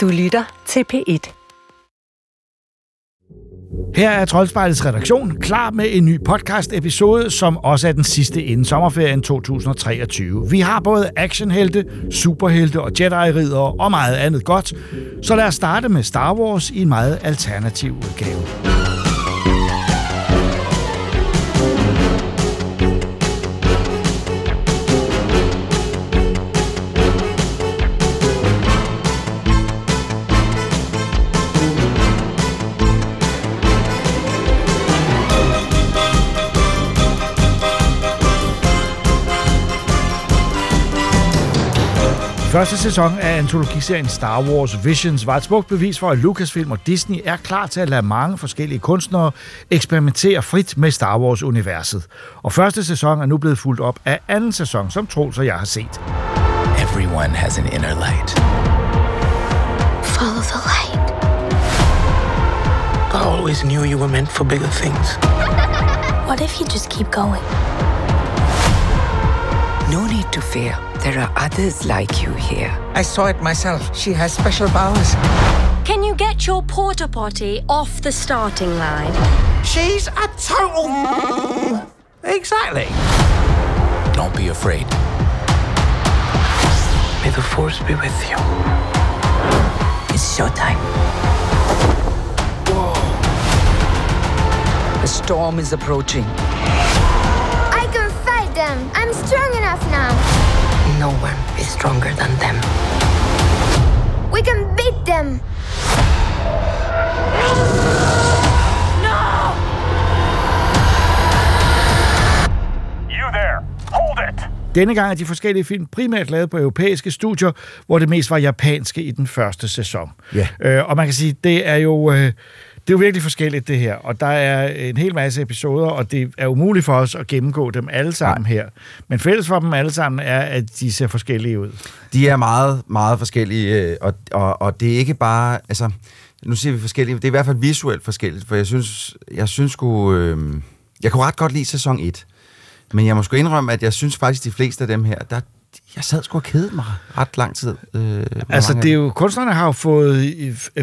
Du lytter til P1. Her er Troldspejlets redaktion klar med en ny podcast-episode, som også er den sidste inden sommerferien 2023. Vi har både actionhelte, superhelte og Jedi-riddere og meget andet godt, så lad os starte med Star Wars i en meget alternativ udgave. Første sæson af antologiserien Star Wars Visions var et smukt bevis for, at Lucasfilm og Disney er klar til at lade mange forskellige kunstnere eksperimentere frit med Star Wars-universet. Og første sæson er nu blevet fulgt op af anden sæson, som Troels og jeg har set. Everyone has an inner light. Follow the light. I always knew you were meant for bigger things. What if you just keep going? No need to fear. There are others like you here. I saw it myself. She has special powers. Can you get your porta potty off the starting line? She's a total... Exactly. Don't be afraid. May the Force be with you. It's showtime. Whoa. A storm is approaching. I'm strong enough now. No one is stronger than them. We can beat them. No! You there, hold it! Denne gang er de forskellige film primært lavet på europæiske studier, hvor det mest var japanske i den første sæson. Yeah. Og man kan sige, det er jo... Det er jo virkelig forskelligt, det her, og der er en hel masse episoder, og det er umuligt for os at gennemgå dem alle sammen her. Men fælles for dem alle sammen er, at de ser forskellige ud. De er meget, meget forskellige, og det er ikke bare... Altså, nu siger vi forskellige, det er i hvert fald visuelt forskelligt, for jeg synes sgu... jeg kunne ret godt lide sæson 1, men jeg må sgu indrømme, at jeg synes faktisk, de fleste af dem her... Jeg sad sgu og kedede mig ret lang tid. Altså, det er jo, kunstnerne har jo fået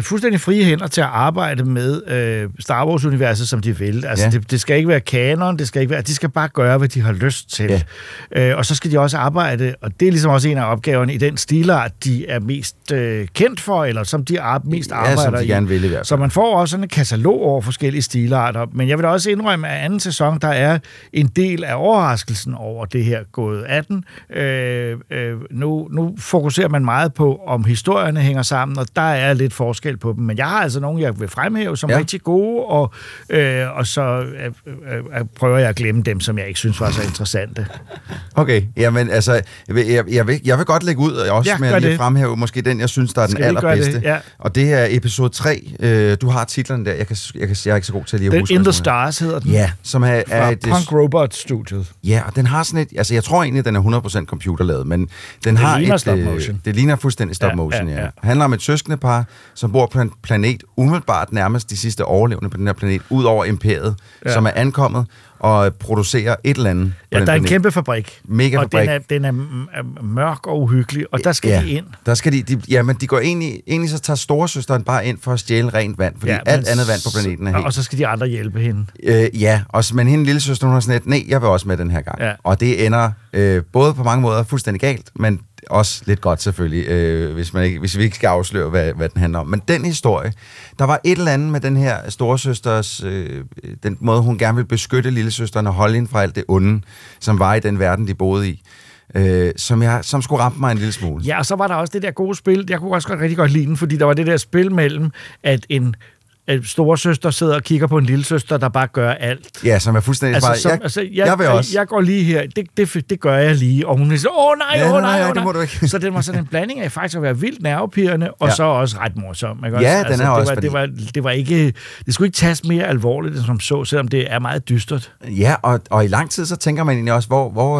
fuldstændig frie hænder til at arbejde med Star Wars-universet, som de vil. Altså, ja. det skal ikke være kanon, det skal ikke være... De skal bare gøre, hvad de har lyst til. Ja. Og så skal de også arbejde, og det er ligesom også en af opgaverne i den stilart, de er mest kendt for, eller som de mest arbejder som de gerne vil i hvert fald. Så man får også sådan en katalog over forskellige stilarter. Men jeg vil da også indrømme, at anden sæson, der er en del af overraskelsen over det her gået 18. Nu fokuserer man meget på, om historierne hænger sammen, og der er lidt forskel på dem. Men jeg har altså nogle, jeg vil fremhæve, som er rigtig gode, og så prøver jeg at glemme dem, som jeg ikke synes var så interessante. Okay, jamen altså, jeg vil godt lægge ud, også med at fremhæve måske den, jeg synes, der er den allerbedste. Det? Ja. Og det er episode 3. Du har titlen der, jeg er ikke så god til at lige at huske. In the Stars hedder den. Ja, som er et... Punk Robot Studio. Ja, og den har sådan et... Altså, jeg tror egentlig, den er 100% computerlavet, men den har ligner stop motion. Det ligner fuldstændig stop motion, ja. Handler om et søskendepar, som bor på en planet umiddelbart nærmest de sidste overlevende på den her planet, ud over imperiet, som er ankommet og producerer et eller andet. Ja, der er en kæmpe fabrik. Mega fabrik. Og den er mørk og uhyggelig, og der skal de ind. Der skal de men de går egentlig så tager storesøsteren bare ind for at stjæle rent vand, fordi alt andet vand på planeten er helt. Og så skal de andre hjælpe hende. Men hende lille søster, hun har sådan et, nej, jeg vil også med den her gang. Ja. Og det ender både på mange måder fuldstændig galt, men også lidt godt selvfølgelig, hvis vi ikke skal afsløre, hvad den handler om. Men den historie, der var et eller andet med den her storesøsters, den måde, hun gerne ville beskytte lillesøsteren og holde hende fra alt det onde, som var i den verden, de boede i. Som skulle ramme mig en lille smule. Ja, og så var der også det der gode spil. Jeg kunne også rigtig godt lide den, fordi der var det der spil mellem, at en storesøster sidder og kigger på en lillesøster, der bare gør alt. Ja, som er fuldstændig jeg vil også. Jeg går lige her, det gør jeg lige, og hun er så, åh nej. Det må du ikke. Så den var sådan en blanding af faktisk at være vildt nervepirrende, og så også ret morsom. Ikke? Ja, den er også. Det skulle ikke tages mere alvorligt, end som så, selvom det er meget dystert. Ja, og i lang tid, så tænker man egentlig også, hvor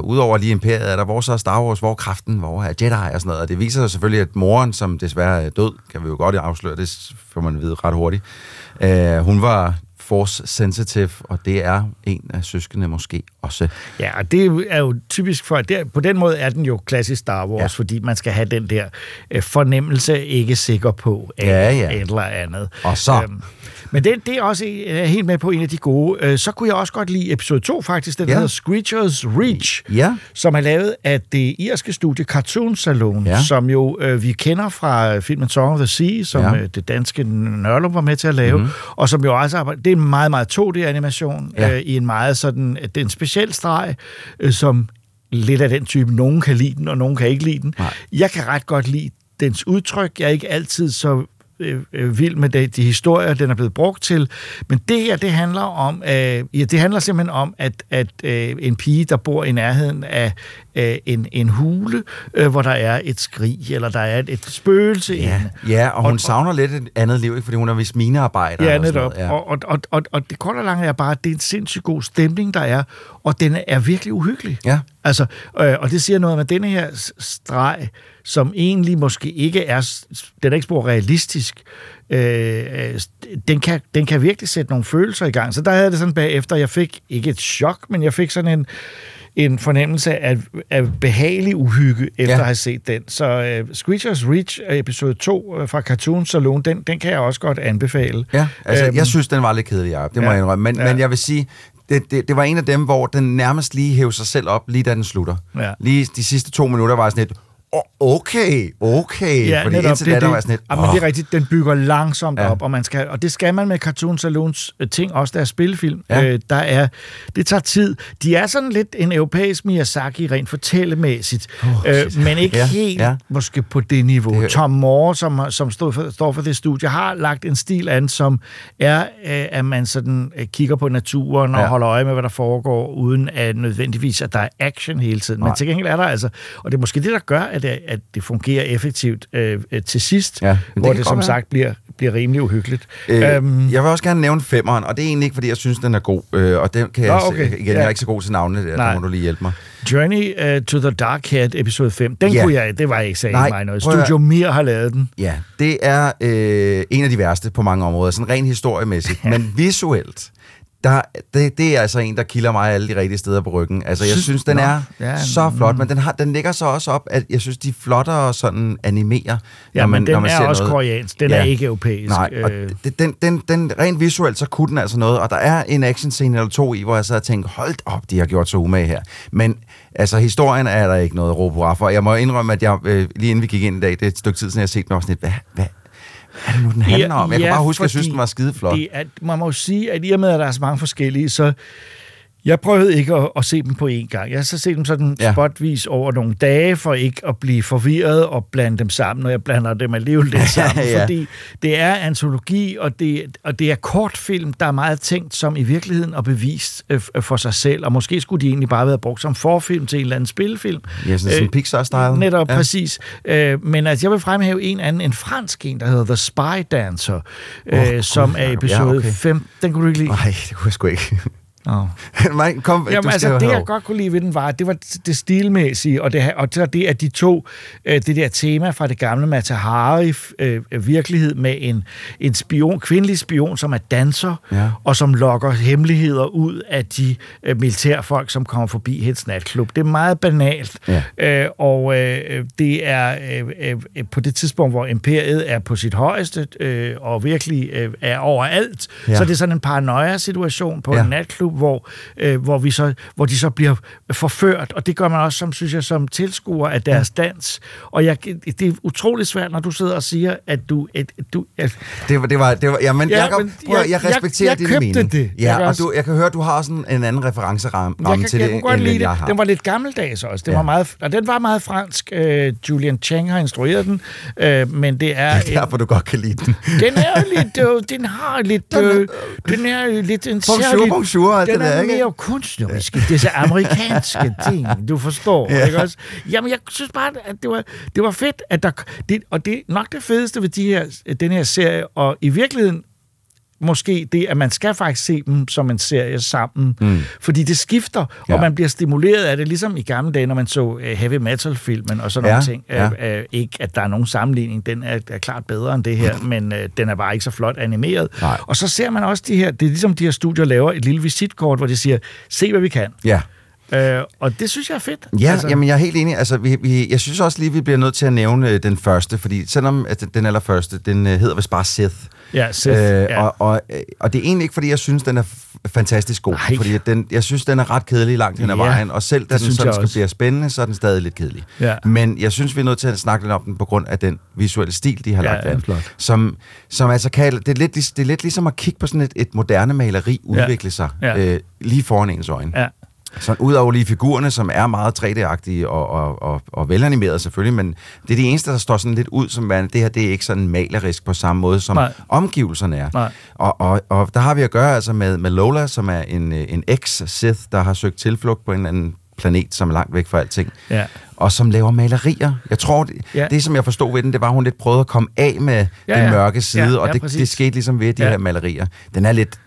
udover lige imperiet, er der, hvor så er Star Wars, hvor kraften, hvor er Jedi og sådan noget. Og det viser sig selvfølgelig, at moren, som desværre er død, kan vi jo godt afsløre, det får man at vide ret hurtigt. Hun var force sensitive, og det er en af søskende måske også. Ja, og det er jo typisk for, på den måde er den jo klassisk Star Wars, fordi man skal have den der fornemmelse, ikke sikker på af eller andet. Og så... men det er også helt med på en af de gode. Så kunne jeg også godt lide episode 2 faktisk, den hedder Screecher's Reach, som er lavet af det irske studie Cartoon Saloon, som jo vi kender fra filmen Song of the Sea, som det danske Nørlum var med til at lave, og som jo også arbejder, det er en meget, meget 2D-animation i en meget sådan, det er en speciel streg, som lidt af den type, nogen kan lide den, og nogen kan ikke lide den. Nej. Jeg kan ret godt lide dens udtryk, jeg er ikke altid så vild med de historier, den er blevet brugt til. Men det her, det handler om, det handler simpelthen om, at en pige, der bor i nærheden af en hule, hvor der er et skrig, eller der er et spøgelse inde. Ja, og hun savner lidt et andet liv, ikke? Fordi hun er vist minearbejder. Ja, netop. Og det korte og lange er bare, at det er en sindssygt god stemning, der er, og den er virkelig uhyggelig. Ja. Altså, og det siger noget om, at denne her streg, som egentlig måske ikke er, den er ikke spor realistisk, den kan virkelig sætte nogle følelser i gang. Så der havde det sådan bagefter, jeg fik ikke et chok, men jeg fik sådan en fornemmelse af behagelig uhygge, efter at have set den. Så Screecher's Reach, episode 2 fra Cartoon Saloon, den kan jeg også godt anbefale. Ja, altså jeg synes, den var lidt kedelig, det må jeg indrømme. Men jeg vil sige, det var en af dem, hvor den nærmest lige hævde sig selv op, lige da den slutter. Ja. Lige de sidste 2 minutter var sådan et okay. Ja, fordi netop, indtil det, der var sådan et... Men det er rigtigt, den bygger langsomt op, og det skal man med Cartoon Saloons ting, også deres spillefilm. Ja. Det tager tid. De er sådan lidt en europæisk Miyazaki, rent fortællemæssigt, men ikke helt måske på det niveau. Det, Tom Moore, som står for det studie, har lagt en stil an, som er, at man sådan kigger på naturen og holder øje med, hvad der foregår, uden at nødvendigvis, at der er action hele tiden. Men til gengæld er der altså... Og det er måske det, der gør, at det fungerer effektivt til sidst, hvor det som sagt bliver rimelig uhyggeligt. Jeg vil også gerne nævne 5'eren, og det er egentlig ikke, fordi jeg synes, den er god, og den kan jeg er ikke så god til navnene der, der må du lige hjælpe mig. Journey to the Dark Head, episode 5, den kunne jeg, det var jeg ikke særlig meget noget. Studio Mir har lavet den. Ja, det er en af de værste på mange områder, sådan rent historiemæssigt, men visuelt. Det er altså en, der kilder mig alle de rigtige steder på ryggen. Altså, jeg synes, den er så flot, men den ligger så også op, at jeg synes, de flotter og sådan animerer. Ja, men den er også koreansk, den er ikke europæisk. Nej, og den rent visuelt, så kunne den altså noget, og der er en actionscene eller 2 i, hvor jeg så har tænkt, hold op, de har gjort så umage her. Men altså, historien er der ikke noget at råbe hurra for. Jeg må indrømme, at jeg, lige inden vi gik ind i dag, det er et stykke tid siden, jeg har set mig også sådan lidt, hvad er det nu, den handler om? Jeg kan bare huske, at jeg synes, den var skideflot. Man må jo sige, at i og med, at der er så mange forskellige, så jeg prøvede ikke at se dem på én gang. Jeg har så set dem sådan spotvis over nogle dage, for ikke at blive forvirret og blande dem sammen, og jeg blander dem alligevel lidt sammen, fordi det er antologi, og det er kortfilm, der er meget tænkt som i virkeligheden og bevist for sig selv, og måske skulle de egentlig bare være brugt som forfilm til en eller anden spillefilm. Ja, sådan en Pixar-style. Netop, præcis. Men altså, jeg vil fremhæve en fransk en, der hedder The Spy Dancer, som er episode 5. Den kunne du ikke lide? Nej, det kunne jeg sgu ikke. Jamen, altså, det jeg godt kunne lide ved den var, det var det stilmæssige, og det er de to, det der tema fra det gamle Mata Hari, virkelighed med en spion, kvindelig spion, som er danser, og som lokker hemmeligheder ud af de militærfolk, som kommer forbi hendes natklub. Det er meget banalt, og det er på det tidspunkt, hvor imperiet er på sit højeste, og virkelig er overalt, så det er sådan en paranoia-situation på en natklub, hvor de så bliver forført, og det gør man også, som synes jeg, som tilskuer af deres dans. Og det er utroligt svært, når du sidder og siger, at du... Jeg respekterer dine mening. Jeg købte det. Ja, og jeg kan høre, at du har sådan en anden referenceramme til det, end jeg har. Den var lidt gammeldags også. Den var meget, og den var meget fransk. Julian Cheng har instrueret den, men det er... Det er derfor, du godt kan lide den. Den er lidt... Den har lidt... Den er lidt en særlig... Den er mere kunstnerisk. Det er så amerikanske ting, du forstår. Ikke også? Jamen, jeg synes bare, at det var fedt, at der... Og det er nok det fedeste ved den her serie, og i virkeligheden måske det, at man skal faktisk se dem som en serie sammen, fordi det skifter, og man bliver stimuleret af det, ligesom i gamle dage, når man så heavy metal-filmen og sådan nogle ting. Ikke, at der er nogen sammenligning, den er klart bedre end det her, men den er bare ikke så flot animeret. Nej. Og så ser man også de her, det er ligesom de her studier laver et lille visitkort, hvor de siger, se hvad vi kan. Ja. Og det synes jeg er fedt. Ja, altså. Jamen jeg er helt enig. Altså, jeg synes også lige, vi bliver nødt til at nævne den første, fordi selvom at den allerførste, den hedder vist bare Sith. Ja, Sith. Og det er egentlig ikke, fordi jeg synes, den er fantastisk god. Nej. Fordi jeg synes, den er ret kedelig langt hen ad vejen, og selv da den sådan skal blive spændende, så er den stadig lidt kedelig. Ja. Men jeg synes, vi er nødt til at snakke lidt om den på grund af den visuelle stil, de har lagt an. Som altså kan, det er lidt ligesom at kigge på sådan et moderne maleri udvikle sig lige foran ens øjne. Ja. Sådan ud over lige figurerne, som er meget 3D-agtige og velanimerede selvfølgelig, men det er de eneste, der står sådan lidt ud som værende. Det her, det er ikke sådan malerisk på samme måde, som omgivelserne er. Og der har vi at gøre altså med Lola, som er en ex-Sith, der har søgt tilflugt på en eller anden planet, som er langt væk fra alting. Ja. Og som laver malerier. Jeg tror, det som jeg forstod ved den, det var, at hun lidt prøvede at komme af med den mørke side, og det skete ligesom ved de her malerier. Den er lidt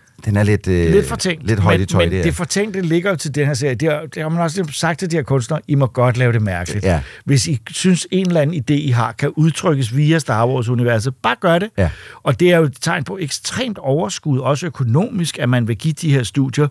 fortænkt, lidt højt i tøj, men det fortænkte ligger jo til den her serie. Det har man også sagt til de her kunstnere, I må godt lave det mærkeligt. Ja. Hvis I synes, en eller anden idé, I har, kan udtrykkes via Star Wars-universet, bare gør det. Ja. Og det er jo et tegn på ekstremt overskud, også økonomisk, at man vil give de her studier,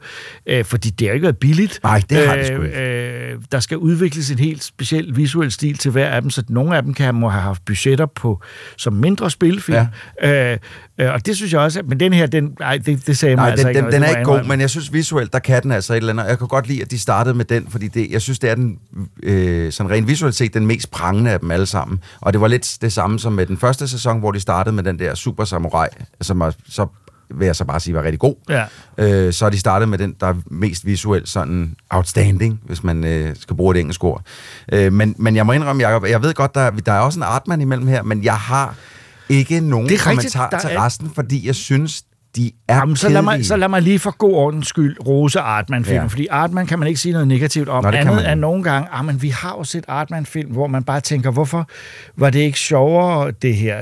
fordi det har ikke været billigt. Nej, det har det sgu ikke. Der skal udvikles en helt speciel visuel stil til hver af dem, så nogle af dem må have haft budgetter på som mindre spilfilm. Ja. Og det synes jeg også, men den her, det sagde mig altså ikke. Den er ikke god, men jeg synes visuelt, der kan den altså et eller andet. Jeg kan godt lide, at de startede med den, fordi jeg synes, det er den sådan rent visuelt set den mest prangende af dem alle sammen. Og det var lidt det samme som med den første sæson, hvor de startede med den der Super Samurai, som var, så vil jeg så bare sige, var rigtig god. Ja. Så de startede med den, der er mest visuelt sådan outstanding, hvis man skal bruge et engelsk ord. Men jeg må indrømme, Jacob, jeg ved godt, der er også en Artman imellem her, men jeg har ikke nogen kommentar til resten, fordi jeg synes, de er kedelige. Så lad mig lige for god ordens skyld rose Artman-filmen, fordi Artman kan man ikke sige noget negativt om. Andet er nogle gange, men vi har jo set Artman-film, hvor man bare tænker, hvorfor var det ikke sjovere, det her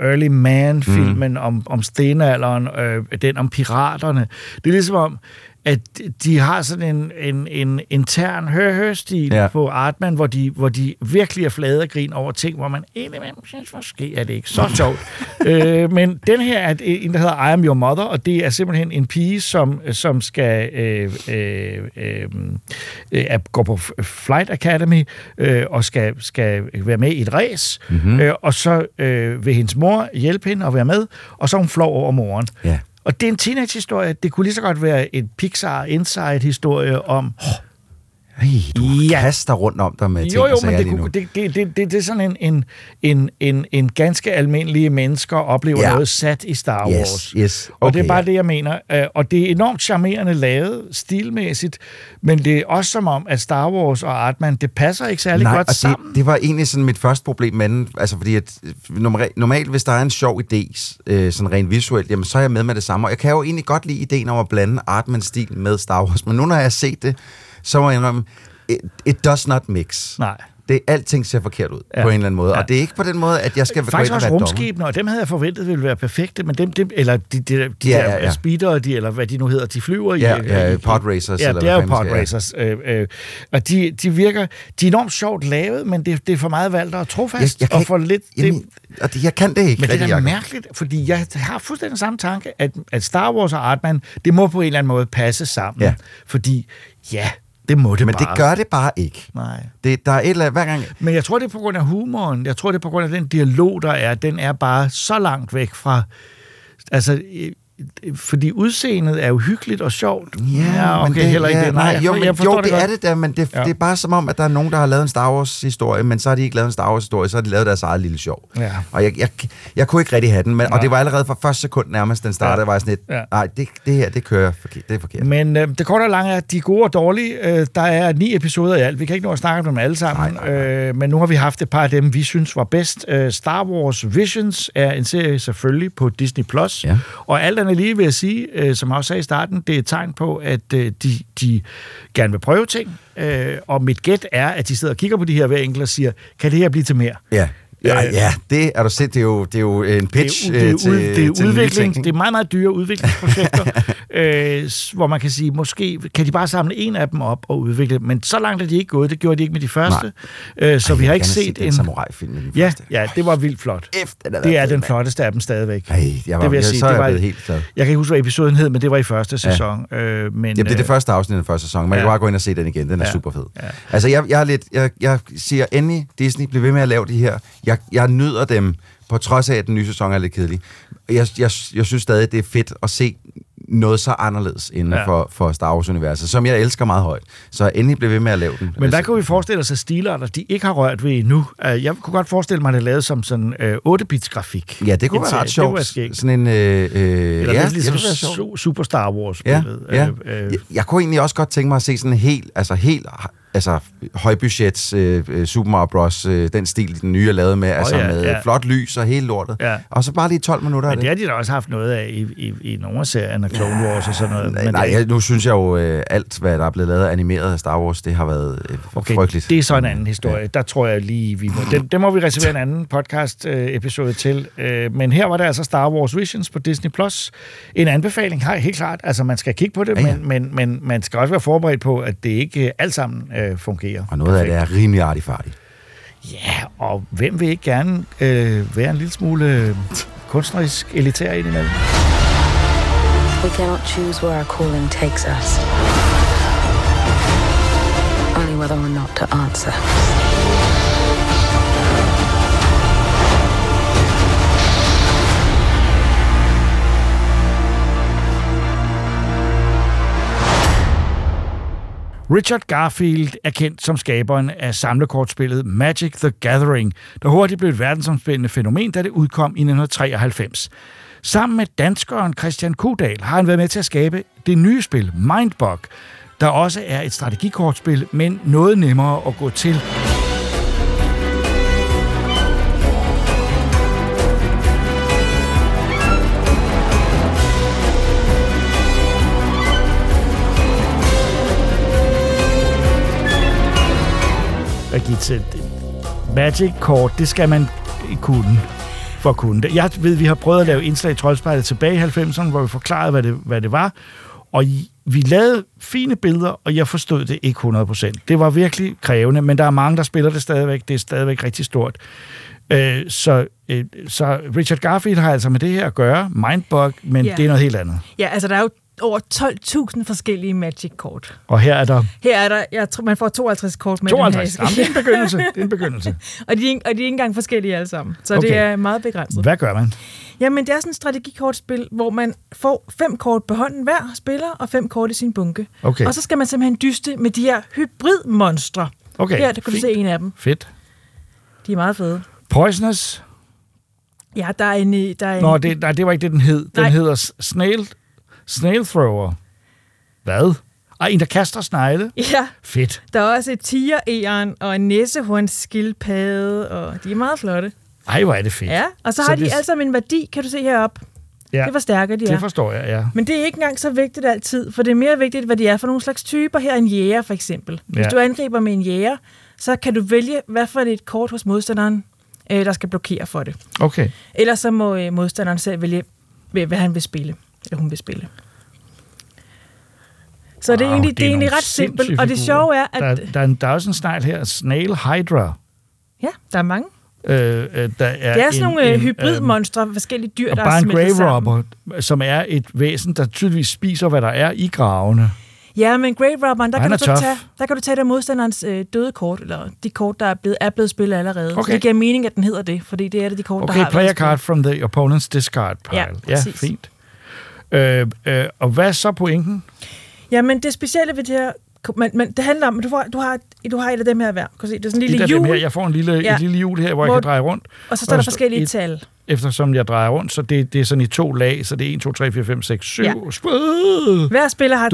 Early Man-filmen om stenalderen, den om piraterne. Det er ligesom om, at de har sådan en intern hø-hø-stil på Artman, hvor de virkelig er flade og grin over ting, hvor man indimellem synes, måske er det ikke så sjovt. Men den her er en, der hedder I Am Your Mother, og det er simpelthen en pige, som skal gå på Flight Academy og skal være med i et race, og så vil hendes mor hjælpe hende at være med, og så hun flår over moren. Yeah. Og det er en teenage-historie. Det kunne lige så godt være en Pixar-Inside-historie om... Du kaster rundt om dig med ting, jo, men det er sådan en ganske almindelige mennesker oplever noget sat i Star Wars. Yes. Okay, og det er bare det, jeg mener. Og det er enormt charmerende lavet, stilmæssigt, men det er også som om, at Star Wars og Artman, det passer ikke særlig godt sammen. Det var egentlig sådan mit første problem med den, altså fordi at normalt, hvis der er en sjov idé, sådan rent visuelt, jamen så er jeg med det samme. Og jeg kan jo egentlig godt lide ideen om at blande Artman-stil med Star Wars, men nu når jeg har set det, så må jeg indrømme, it does not mix. Nej. Alting ser forkert ud på en eller anden måde, og det er ikke på den måde, at jeg skal gå ind og være dommer. Rumskibene, og dem havde jeg forventet ville være perfekte, men de der speedere, eller hvad de nu hedder, de flyver i podracers. Ja, det er jo podracers. Og de virker, de er enormt sjovt lavet, men det er for meget valgt og trofast, og for lidt... Jeg kan det ikke. Men det er da mærkeligt, fordi jeg har fuldstændig samme tanke, at Star Wars og Artman, det må på en eller anden måde passe sammen, fordi det må det. Men det gør det bare ikke. Nej. Der er et eller andet, hver gang... Men jeg tror, det er på grund af humoren. Jeg tror, det er på grund af den dialog, der er. Den er bare så langt væk fra... Altså... Fordi udseendet er jo hyggeligt og sjovt. Ja, okay, men det, heller ikke det. Nej, det er det der, men det er bare som om, at der er nogen, der har lavet en Star Wars-historie, men så har de ikke lavet en Star Wars-historie, så har de lavet deres eget lille sjov. Ja. Og jeg kunne ikke rigtig have den, men, og det var allerede fra første sekund nærmest, den startede, var jeg sådan lidt, nej, det her, det kører forkert. Det er forkert. Men det korte og lange er, de gode og dårlige, der er 9 episoder i alt. Vi kan ikke nå at snakke om dem alle sammen, nej. Men nu har vi haft et par af dem, vi synes var bedst. Star Wars Visions er en serie selvfølgelig på Disney+, og alt lige ved at sige, som jeg også sagde i starten, det er et tegn på, at de gerne vil prøve ting, og mit gæt er, at de sidder og kigger på de her hver enkelt og siger, kan det her blive til mere? Ja. Ja, det er du set. Det er jo en pitch. Det er udvikling. Det er meget, meget dyre udviklingsprojekter, hvor man kan sige, måske kan de bare samle en af dem op og udvikle dem. Men så langt er de ikke gået. Det gjorde de ikke med de første. Så vi har ikke set en samurai-film. Ja, det var vildt flot. Det er den flotteste af dem stadigvæk. Ej, det vil jeg sige. Det var helt flot. Jeg kan ikke huske, hvad episoden hed, men det var i første sæson. Men det er det første afsnit af den første sæson. Man kan bare gå ind og se den igen. Den er super fed. Altså, jeg siger endelig, Disney bliver ved med at lave de her. Jeg nyder dem, på trods af, at den nye sæson er lidt kedelig. Jeg synes stadig, det er fedt at se noget så anderledes inden for Star Wars-universet, som jeg elsker meget højt. Så endelig blev ved med at lave den. Men hvad kan vi forestille os af stilarter, de ikke har rørt ved endnu? Jeg kunne godt forestille mig, at det er lavet som sådan 8-bits-grafik. Ja, det kunne være ret sjovt. Sådan en... Eller lidt ligesom Super Star Wars. Jeg kunne egentlig også godt tænke mig at se sådan en helt højbudgets Super Mario Bros. Den stil, den nye er lavet med, med flot lys og hele lortet. Ja. Og så bare lige 12 minutter af det. Men det har de da også haft noget af i nogle af serierne, Clone Wars og sådan noget. Nu synes jeg jo, alt, hvad der er blevet lavet animeret af Star Wars, det har været frygteligt. Det er så en anden historie. Ja. Der tror jeg lige, vi må... Det må vi reservere en anden podcast-episode til. Men her var der altså Star Wars Visions på Disney+. En anbefaling har helt klart. Altså, man skal kigge på det, men man skal også være forberedt på, at det ikke alt sammen fungerer. Og noget perfekt. Af det er rimelig artifartigt. Ja, og hvem vil ikke gerne være en lille smule kunstnerisk elitær i det land? We cannot choose where our calling takes us. Only whether or not to answer. Richard Garfield er kendt som skaberen af samlekortspillet Magic the Gathering, der hurtigt blev et verdensomspændende fænomen, da det udkom i 1993. Sammen med danskeren Christian Kodal har han været med til at skabe det nye spil Mindbug, der også er et strategikortspil, men noget nemmere at gå til. Magic-kort, det skal man kunne for at kunne. Jeg ved, vi har prøvet at lave indslag i Troldspejlet tilbage i 90'erne, hvor vi forklarede, hvad det var, og vi lavede fine billeder, og jeg forstod det ikke 100%. Det var virkelig krævende, men der er mange, der spiller det stadigvæk. Det er stadigvæk rigtig stort. Så Richard Garfield har altså med det her at gøre, Mindbug, men det er noget helt andet. Ja, altså der er jo over 12.000 forskellige Magic-kort. Og her er der, jeg tror, man får 52 kort med. 52? Jamen, det er en begyndelse. Og de er ikke engang forskellige alle sammen. Så okay. Det er meget begrænset. Hvad gør man? Jamen, det er sådan et strategikortspil, hvor man får 5 kort på hånden hver spiller, og 5 kort i sin bunke. Okay. Og så skal man simpelthen dyste med de her hybridmonstre. Okay. Her, der kan du se en af dem. Fedt. De er meget fede. Poisonous? Ja, der er en... Nå, det var ikke det, den hed. Den hedder Snail Thrower. Hvad? Og en, der kaster snegle. Ja. Fedt. Der er også et tiger-egern og en næsehornsskildpadde, og de er meget flotte. Ej, hvor er det fedt. Ja, og så har de altså en værdi, kan du se heroppe. Ja. Det var stærkere, de er. Det forstår jeg, ja. Men det er ikke engang så vigtigt altid, for det er mere vigtigt, hvad de er for nogle slags typer. Her en jæger, for eksempel. Hvis du angriber med en jæger, så kan du vælge, hvad for et kort hos modstanderen, der skal blokere for det. Okay. Ellers så må modstanderen selv vælge, hvad han vil spille. Eller hun vil spille. Så det er egentlig, ret simpelt, og det sjove er, at... Der er også en snegl her, Snail Hydra. Ja, der er mange. Det er sådan nogle hybridmonstre, forskellige dyr, der er smeltet sammen. Og bare en grave robber, som er et væsen, der tydeligvis spiser, hvad der er i gravene. Ja, men grave robberen, der kan du tage der modstanderens døde kort, eller de kort, der er blevet spillet allerede. Okay. Det giver mening, at den hedder det, fordi det er det de kort, der har player card from the opponent's discard pile. Ja, fint. Og hvad er så pointen? Jamen, det specielle ved det her... Men det handler om, at du har et af dem her hver. Kan du se, det er sådan en lille hjul. Jeg får et lille hjul her, hvor jeg kan dreje rundt. Og så står der forskellige tal. Eftersom jeg drejer rundt, så det er sådan i 2 lag, så det er 1, 2, 3, 4, 5, 6, 7. Ja. Hver spiller har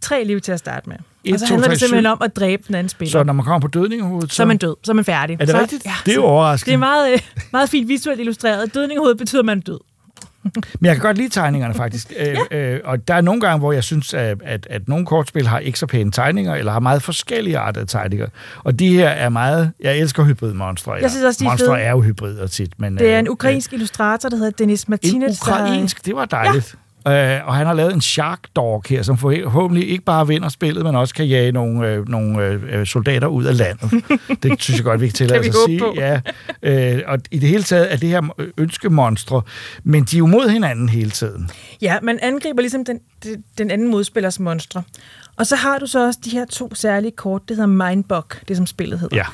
3 liv til at starte med. Og så handler det simpelthen om at dræbe den anden spiller. Så når man kommer på dødningehovedet... Så er man død, så er man færdig. Er det rigtigt? Ja, det er jo overraskende. Det er meget, meget fint visuelt illustreret. Dødningehovedet betyder, man død. Men jeg kan godt lide tegningerne, faktisk. Og der er nogle gange, hvor jeg synes, at nogle kortspil har ikke så pæne tegninger, eller har meget forskellige artede tegninger. Og de her er meget... Jeg elsker hybridmonstre. Jeg synes også, de er fede. Monstre er jo hybrider tit, men... Det er en ukrainsk illustrator, der hedder Denis Martinez. En ukrainsk, det var dejligt. Ja. Og han har lavet en shark dog her, som forhåbentlig ikke bare vinder spillet, men også kan jage nogle soldater ud af landet. Det synes jeg godt, vi kan tillade os at sige. Ja. Og i det hele taget er det her ønskemonstre, men de er jo mod hinanden hele tiden. Ja, man angriber ligesom den anden modspillers monstre. Og så har du så også de her to særlige kort, det hedder Mindbug, det som spillet hedder. Ja.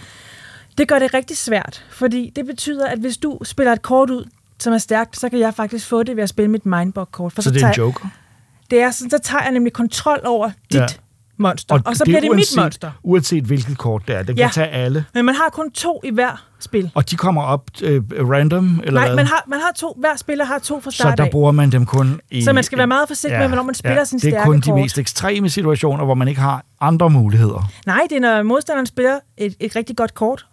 Det gør det rigtig svært, fordi det betyder, at hvis du spiller et kort ud, som er stærkt, så kan jeg faktisk få det ved at spille mit Mindbug-kort. Så det er en joker? Det er sådan, så tager jeg nemlig kontrol over dit monster, og så bliver det uanset, mit monster. Uanset hvilket kort det er. Den kan tage alle. Men man har kun to i hver spil. Og de kommer op random? Eller nej, man har to. Hver spiller har to fra start af. Så der bruger man dem kun i... Så man skal være meget forsigtig med, hvornår man spiller sin stærke kort. Det er kun de mest ekstreme situationer, hvor man ikke har andre muligheder. Nej, det er, når modstanderen spiller et rigtig godt kort,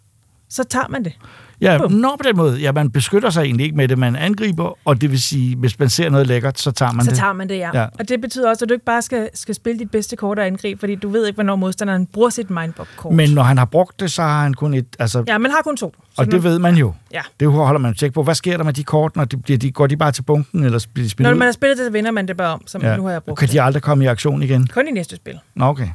så tager man det. Ja, på den måde. Ja, man beskytter sig egentlig ikke med det, man angriber, og det vil sige, hvis man ser noget lækkert, så tager man det, ja. Og det betyder også, at du ikke bare skal spille dit bedste kort og angribe, fordi du ved ikke, hvornår modstanderen bruger sit mindbug-kort. Men når han har brugt det, så har han kun et... Altså, ja, man har kun to. Og det ved man jo. Ja. Det holder man tjek på. Hvad sker der med de kort, når de går de bare til bunken, eller bliver de spillet? Når man har spillet det, så vinder man det bare om, som nu har jeg brugt. Kan de aldrig komme i aktion igen? Kun i næste spil. Nå, okay.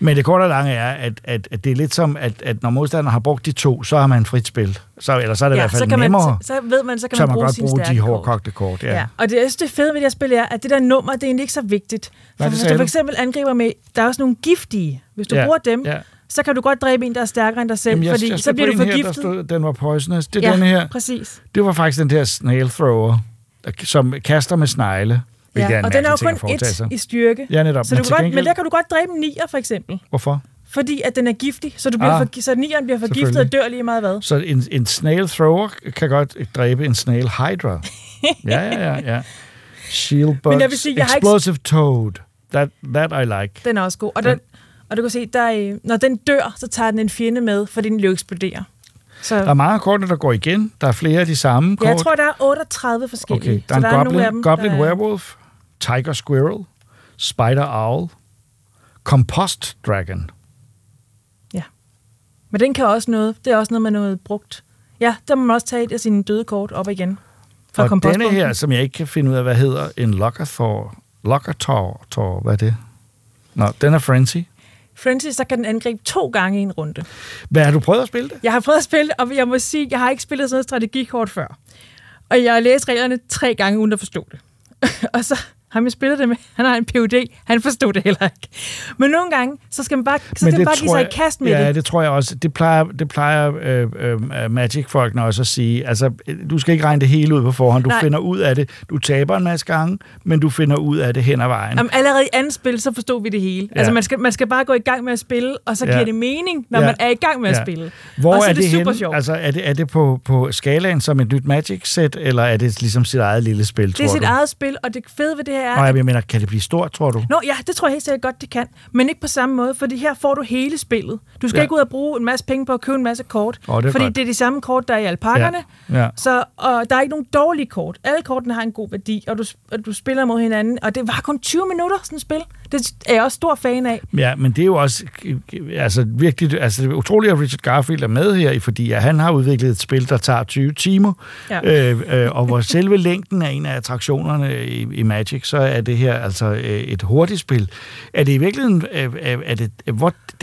Men det korte og lange er, at det er lidt som, at når modstanderen har brugt de to, så har man frit spil. Så, eller så er det i hvert fald nemmere. Så ved man, så kan man bruge sine stærke hårdkogte kort. Ja. Og det fede ved det her spil er, at det der nummer, det er egentlig ikke så vigtigt. For hvis du for eksempel angriber med, der er også nogle giftige. Hvis du bruger dem, så kan du godt dræbe en, der er stærkere end dig selv, fordi så bliver du forgiftet. Her, stod, den var poisonous. Det er den her. Præcis. Det var faktisk den der snail thrower, som kaster med snegle. Ja, og den er jo kun et i styrke. Ja, netop. Så men der kan du godt dræbe en nier, for eksempel. Hvorfor? Fordi at den er giftig, så så nieren bliver forgiftet og dør lige meget hvad. Så en snail thrower kan godt dræbe en snail hydra. Ja. Shieldbugs, explosive toad. That I like. Den er også god. Og du kan se, når den dør, så tager den en fjende med, fordi den eksploderer. Så. Der er mange korter, der går igen. Der er flere af de samme kort. Jeg tror, der er 38 forskellige. Okay, der er en goblin werewolf, tiger squirrel, spider owl, compost dragon. Ja. Men den kan også noget. Det er også noget med noget brugt. Ja, der må man også tage et af sine døde kort op igen. Og denne her, som jeg ikke kan finde ud af, hvad hedder, en Locator, hvad er det? Nå, den er frenzy. Frenzy, så kan den angribe 2 gange i en runde. Hvad har du prøvet at spille det? Jeg har prøvet at spille det, og jeg må sige, jeg har ikke spillet sådan noget strategikort før. Og jeg har læst reglerne 3 gange, uden at forstå det. Og så har jeg spillet det med, han har en PhD, han forstod det heller ikke. Men nogle gange, så skal man bare, give sig i kast med det. Ja, det tror jeg også. Det plejer Magic-folkene også at sige. Altså, du skal ikke regne det hele ud på forhånd. Du finder ud af det. Du taber en masse gange, men du finder ud af det hen ad vejen. Jamen, allerede i andet spil, så forstod vi det hele. Ja. Altså, man skal bare gå i gang med at spille, og så giver det mening, når man er i gang med at spille. Hvor og så er det super sjovt. Altså, er det på skalaen som et nyt Magic-sæt, eller er det ligesom sit eget lille spil, tror du? Det er sit eget spil, og det fede ved det her er... Nå, jeg mener, kan det blive stort, tror du? Nå, ja, det tror jeg helt sikkert godt, det kan. Men ikke på samme måde, fordi her får du hele spillet. Du skal ikke ud og bruge en masse penge på at købe en masse kort, det er de samme kort, der er i alpakkerne. Ja. Så der er ikke nogen dårlige kort. Alle kortene har en god værdi, og du spiller mod hinanden, og det var kun 20 minutter, sådan et spil. Det er jeg også stor fan af. Ja, men det er jo også virkelig... Altså, det er utroligt, at Richard Garfield er med her, fordi han har udviklet et spil, der tager 20 timer, og hvor selve længden er en af attraktionerne i Magic, så er det her altså et hurtigt spil. Er det i virkeligheden... det er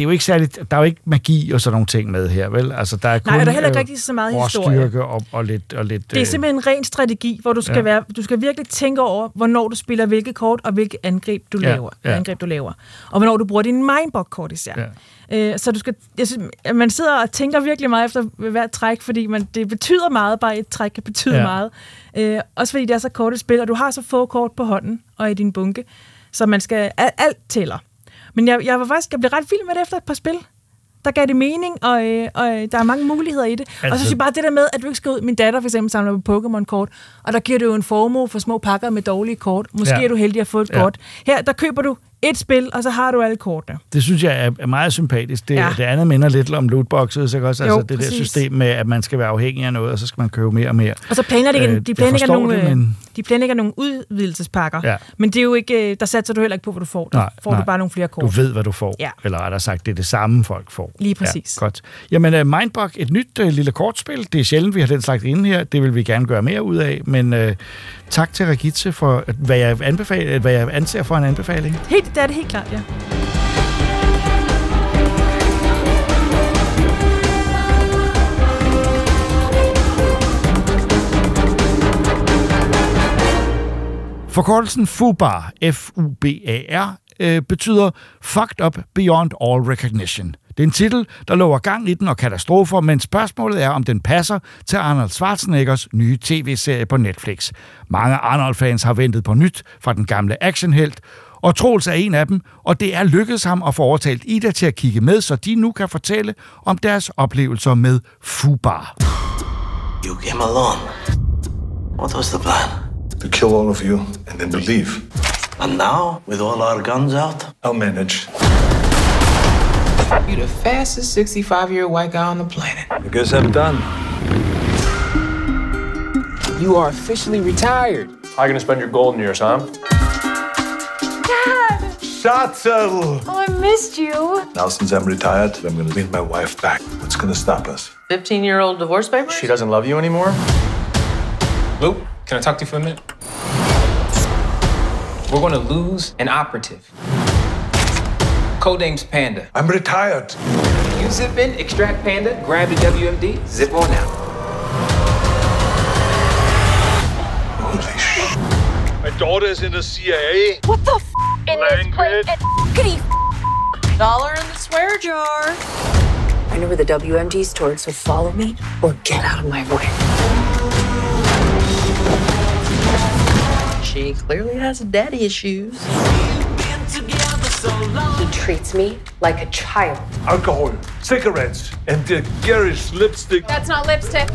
jo ikke særligt... Der er jo ikke magi og sådan nogle ting med her, vel? Altså, der er kun der er heller ikke rigtig så meget historie. Og lidt... Det er simpelthen en ren strategi, hvor du skal virkelig tænke over, hvornår du spiller hvilke kort, og hvilke angreb du laver. Angreb, du laver. Og hvornår du bruger din mindbug-kort især. Ja. Så du skal... Jeg synes, man sidder og tænker virkelig meget efter hvert træk, fordi det betyder meget, bare et træk kan betyde meget. Også fordi det er så kort et spil, og du har så få kort på hånden og i din bunke, så man skal... Alt tæller. Men jeg blev ret vild med det efter et par spil. Der gav det mening, og der er mange muligheder i det. Altså, og så synes jeg bare det der med, at du ikke skal ud... Min datter for eksempel samler på Pokémon-kort, og der giver du jo en formue for små pakker med dårlige kort. Måske er du heldig at få et kort. Her, der køber du Et spil, og så har du alle kortene. Det synes jeg er meget sympatisk. Det, ja. Det andet minder lidt om lootboxet, så også, jo, altså det præcis. Der system med, at man skal være afhængig af noget, og så skal man købe mere og mere. Og så planlægger nogle udvidelsespakker, ja. Men det er jo ikke, der satser du heller ikke på, hvad du får. Du bare nogle flere kort. Du ved, hvad du får, ja. Eller rettere sagt, det er det samme, folk får. Lige præcis. Ja, godt. Jamen, Mindbug, et nyt lille kortspil. Det er sjældent, vi har den slags inde her. Det vil vi gerne gøre mere ud af, men tak til Regitze for, hvad jeg anser for en anbefaling. Det er det helt klart, ja. Forkortelsen FUBAR, F-U-B-A-R, betyder Fucked Up Beyond All Recognition. Det er en titel, der lover gang i den og katastrofer, men spørgsmålet er, om den passer til Arnold Schwarzeneggers nye tv-serie på Netflix. Mange Arnold-fans har ventet på nyt fra den gamle actionhelt, og Troels er en af dem, og det er lykkedes ham at få overtalt Ida til at kigge med, så de nu kan fortælle om deres oplevelser med FUBAR. You came alone. What was the plan? To kill all of you and then to leave. And now, with all our guns out, I'll manage. You're the fastest 65-year-old white guy on the planet. I guess I'm done. You are officially retired. How are you gonna spend your golden years, huh? Dad! Shots! Oh, I missed you. Now since I'm retired, I'm gonna win my wife back. What's gonna stop us? 15-year-old divorce papers? She doesn't love you anymore? Luke, can I talk to you for a minute? We're gonna lose an operative. Codename's Panda. I'm retired. You zip in, extract Panda, grab the WMD, zip on out. Holy shit. My daughter is in the CIA. What the f*** in language? This place? Dollar in the swear jar. I know where the WMD's toward, so follow me or get out of my way. She clearly has daddy issues. He treats me like a child. Alcohol, cigarettes, and the garish lipstick. That's not lipstick.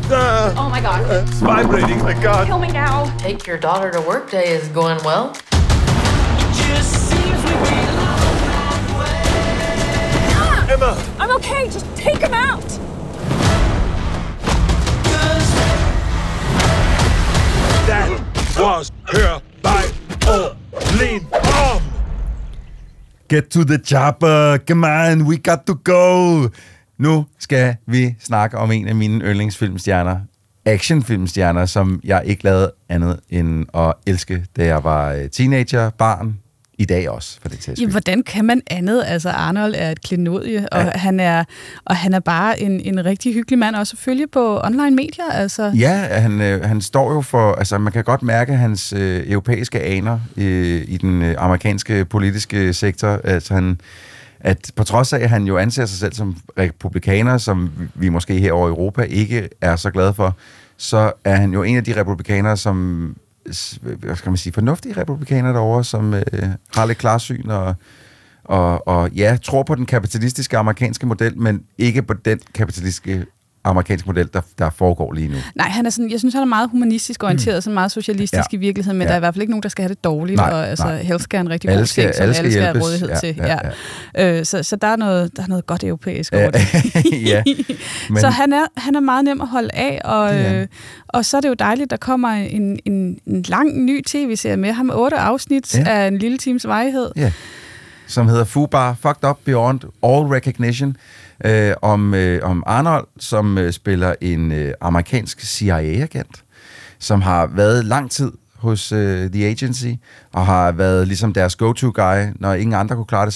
Oh my God. It's vibrating, my God. Kill me now. Take your daughter to work day is going well. It just seems we ah! Emma! I'm okay, just take him out. That was her by all lean arm. Get to the chopper, come on, we got to go. Nu skal vi snakke om en af mine yndlingsfilmstjerner, actionfilmstjerner, som jeg ikke lavede andet end at elske, da jeg var teenager, barn, i dag også, for det til at spille. Hvordan kan man andet? Altså, Arnold er et klenodie, og, ja. han er bare en rigtig hyggelig mand, også følge på online medier. Altså. Ja, han står jo for... Altså, man kan godt mærke hans europæiske aner i den amerikanske politiske sektor. Altså, at på trods af, at han jo anser sig selv som republikaner, som vi måske herovre i Europa ikke er så glade for, så er han jo en af de republikanere, som... Hvad skal man sige, fornuftige republikanere derovre, som har lidt klarsyn og ja, tror på den kapitalistiske amerikanske model, men ikke på den kapitalistiske amerikanske model, der foregår lige nu. Nej, han er sådan, jeg synes, han er meget humanistisk orienteret, sådan meget socialistisk, ja, i virkeligheden, men der er i hvert fald ikke nogen, der skal have det dårligt, og altså, health care er en rigtig god ting, som alle skal have rådighed til. Ja. Så der er noget godt europæisk over det. Ja, men... Så han er meget nem at holde af, og så er det jo dejligt, der kommer en lang ny tv-serie med ham, 8 afsnit af en lille times varighed. Ja. Som hedder FUBAR, Fucked Up Beyond All Recognition, om Arnold, som spiller en amerikansk CIA-agent, som har været lang tid hos The Agency, og har været ligesom deres go-to-guy. Når ingen andre kunne klare det,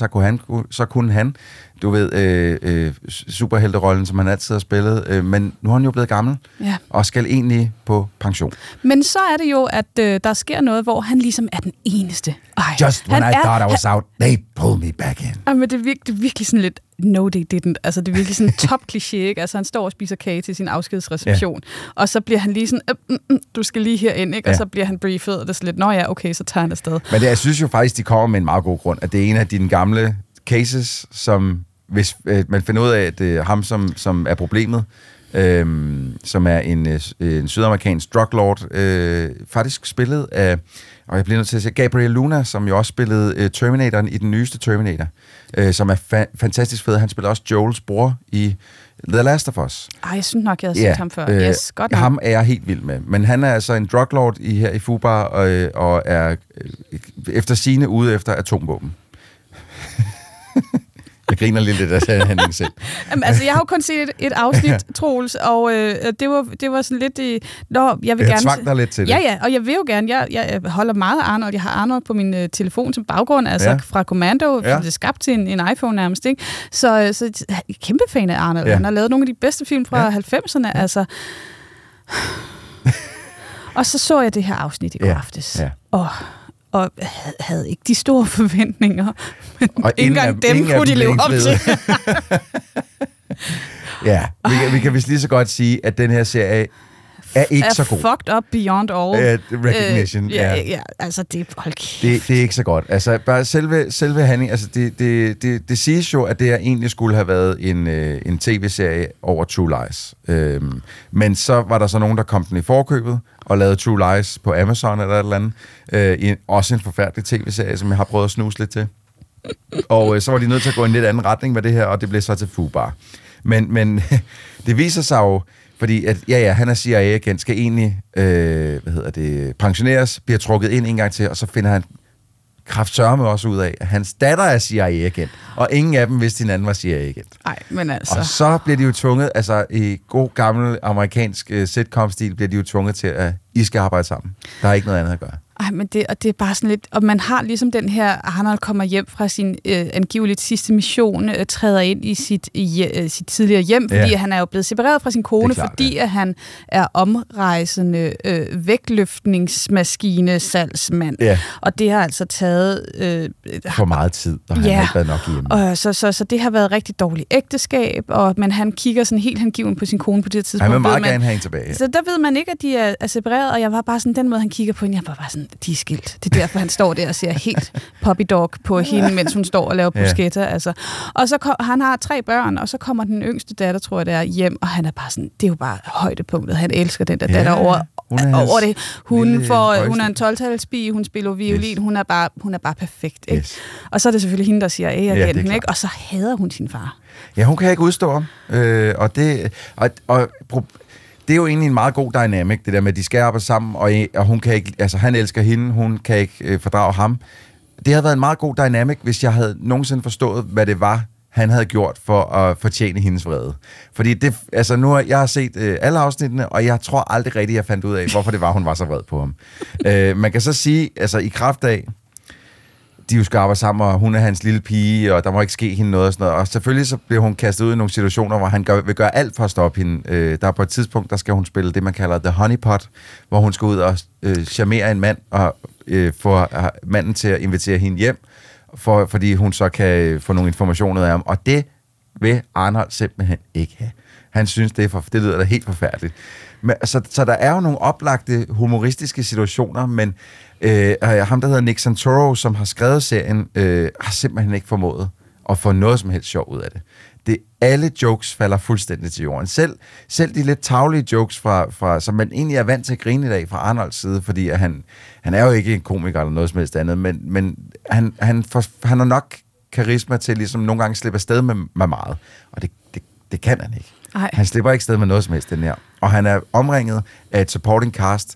så kunne han. Du ved, superhelterollen, som han altid har spillet, men nu er han jo blevet gammel, ja, og skal egentlig på pension. Men så er det jo, at der sker noget, hvor han ligesom er den eneste. Just when I thought I was out, they pulled me back in. Men det er virkelig sådan lidt, no they didn't. Altså, det er virkelig sådan top kliché, ikke? Altså, han står og spiser kage til sin afskedsreception, yeah, og så bliver han lige sådan, du skal lige herind, ikke? Og så bliver han briefet, og det er sådan lidt, nå ja, okay, så tager han afsted. Men det, jeg synes jo faktisk, de kommer med en meget god grund, at det er en af dine gamle cases, som hvis man finder ud af, at det er ham, som er problemet, som er en sydamerikansk druglord, faktisk spillet af, og jeg bliver nødt til at sige, Gabriel Luna, som jo også spillede Terminatoren i den nyeste Terminator, som er fantastisk fed. Han spiller også Joels bror i The Last of Us. Ej, jeg synes nok, jeg har set ham før. Yes, godt nok. Ham er jeg helt vild med. Men han er altså en druglord her i FUBAR, og er efter sigende ude efter atomvåben. Jeg griner lidt af den handling selv. Jamen, altså, jeg har jo kun set et afsnit, Troels, og det var sådan lidt i... Nå, jeg vil gerne... tvang dig lidt til det. Ja, og jeg vil jo gerne... Jeg holder meget Arnold. Jeg har Arnold på min telefon som baggrund, altså fra Commando. Ja. Det er skabt til en iPhone nærmest, ikke? Så jeg er kæmpe fan af Arnold. Ja. Han har lavet nogle af de bedste film fra 90'erne, altså... Og så jeg det her afsnit i går aftes. Ja. Og havde ikke de store forventninger, men ikke engang dem kunne de leve op til. Ja, vi kan vist lige så godt sige, at den her serie er ikke så god. Fucked up beyond all recognition. Ja, altså det, hold kæft. Det er ikke så godt. Altså bare selve handling, altså det siges jo, at det her egentlig skulle have været en tv-serie over True Lies. Men så var der så nogen, der kom den i forkøbet, og lavede True Lies på Amazon eller et eller andet. Også en forfærdelig tv-serie, som jeg har prøvet at snuse lidt til. Og så var de nødt til at gå i en lidt anden retning med det her, og det blev så til FUBAR. Men det viser sig jo, fordi at, han er CIA-agent, skal egentlig pensioneres, bliver trukket ind en gang til, og så finder han kraftsørme også ud af, at hans datter er CIA-agent, og ingen af dem vidste, at hinanden var CIA-agent. Nej, men altså... Og så bliver de jo tvunget, altså i god gammel amerikansk sitcom-stil, bliver de jo tvunget til, at I skal arbejde sammen. Der er ikke noget andet at gøre. Ej, men det er bare sådan lidt... Og man har ligesom den her... Arnold kommer hjem fra sin angiveligt sidste mission, træder ind i sit tidligere hjem, fordi han er jo blevet separeret fra sin kone, klart, fordi at han er omrejsende vægtløftningsmaskine-salgsmand. Ja. Og det har altså taget... for meget tid, og han har ikke været nok hjemme. Og så det har været rigtig dårligt ægteskab, men han kigger sådan helt hengiven på sin kone på det tidspunkt. Han vil meget gerne have hende tilbage. Så der ved man ikke, at de er separeret, og jeg var bare sådan, den måde, han kigger på hende, jeg var bare sådan, de er skilt. Det er derfor, han står der og ser helt puppy dog på hende, mens hun står og laver bruschetta. Yeah. Altså. Og så han har 3 børn, og så kommer den yngste datter, tror jeg, der hjem, og han er bare sådan, det er jo bare højdepunktet. Han elsker den der datter over det. Hun er en 12-talspige, hun spiller violin, hun er bare perfekt. Ikke? Yes. Og så er det selvfølgelig hende, der siger agenten, ikke? Og så hader hun sin far. Ja, hun kan ikke udstå ham. Det er jo egentlig en meget god dynamic, det der med, at de skal arbejde sammen, og hun kan ikke, altså, han elsker hende, hun kan ikke fordrage ham. Det havde været en meget god dynamic, hvis jeg havde nogensinde forstået, hvad det var, han havde gjort for at fortjene hendes vrede. Fordi det, altså, nu jeg har set alle afsnittene, og jeg tror aldrig rigtigt, jeg fandt ud af, hvorfor det var, hun var så vred på ham. Man kan så sige, altså i kraft af, de jo skal arbejde sammen, og hun er hans lille pige, og der må ikke ske hende noget og sådan noget. Og selvfølgelig så bliver hun kastet ud i nogle situationer, hvor han vil gøre alt for at stoppe hende. Der er på et tidspunkt, der skal hun spille det, man kalder The Honeypot, hvor hun skal ud og charmere en mand, og få manden til at invitere hende hjem, fordi hun så kan få nogle informationer af ham. Og det vil Arnold simpelthen ikke have. Han synes, det lyder da helt forfærdeligt. Men, så der er jo nogle oplagte humoristiske situationer, men ham, der hedder Nick Santoro, som har skrevet serien, har simpelthen ikke formået at få noget som helst sjov ud af det. Alle jokes falder fuldstændig til jorden. Selv de lidt tavlige jokes, som man egentlig er vant til at grine i dag fra Arnolds side, fordi han er jo ikke en komiker eller noget som helst andet, men han har nok karisma til ligesom nogle gange slippe afsted med meget. Og det kan han ikke. Ej. Han slipper ikke sted med noget som helst, den her. Og han er omringet af et supporting cast,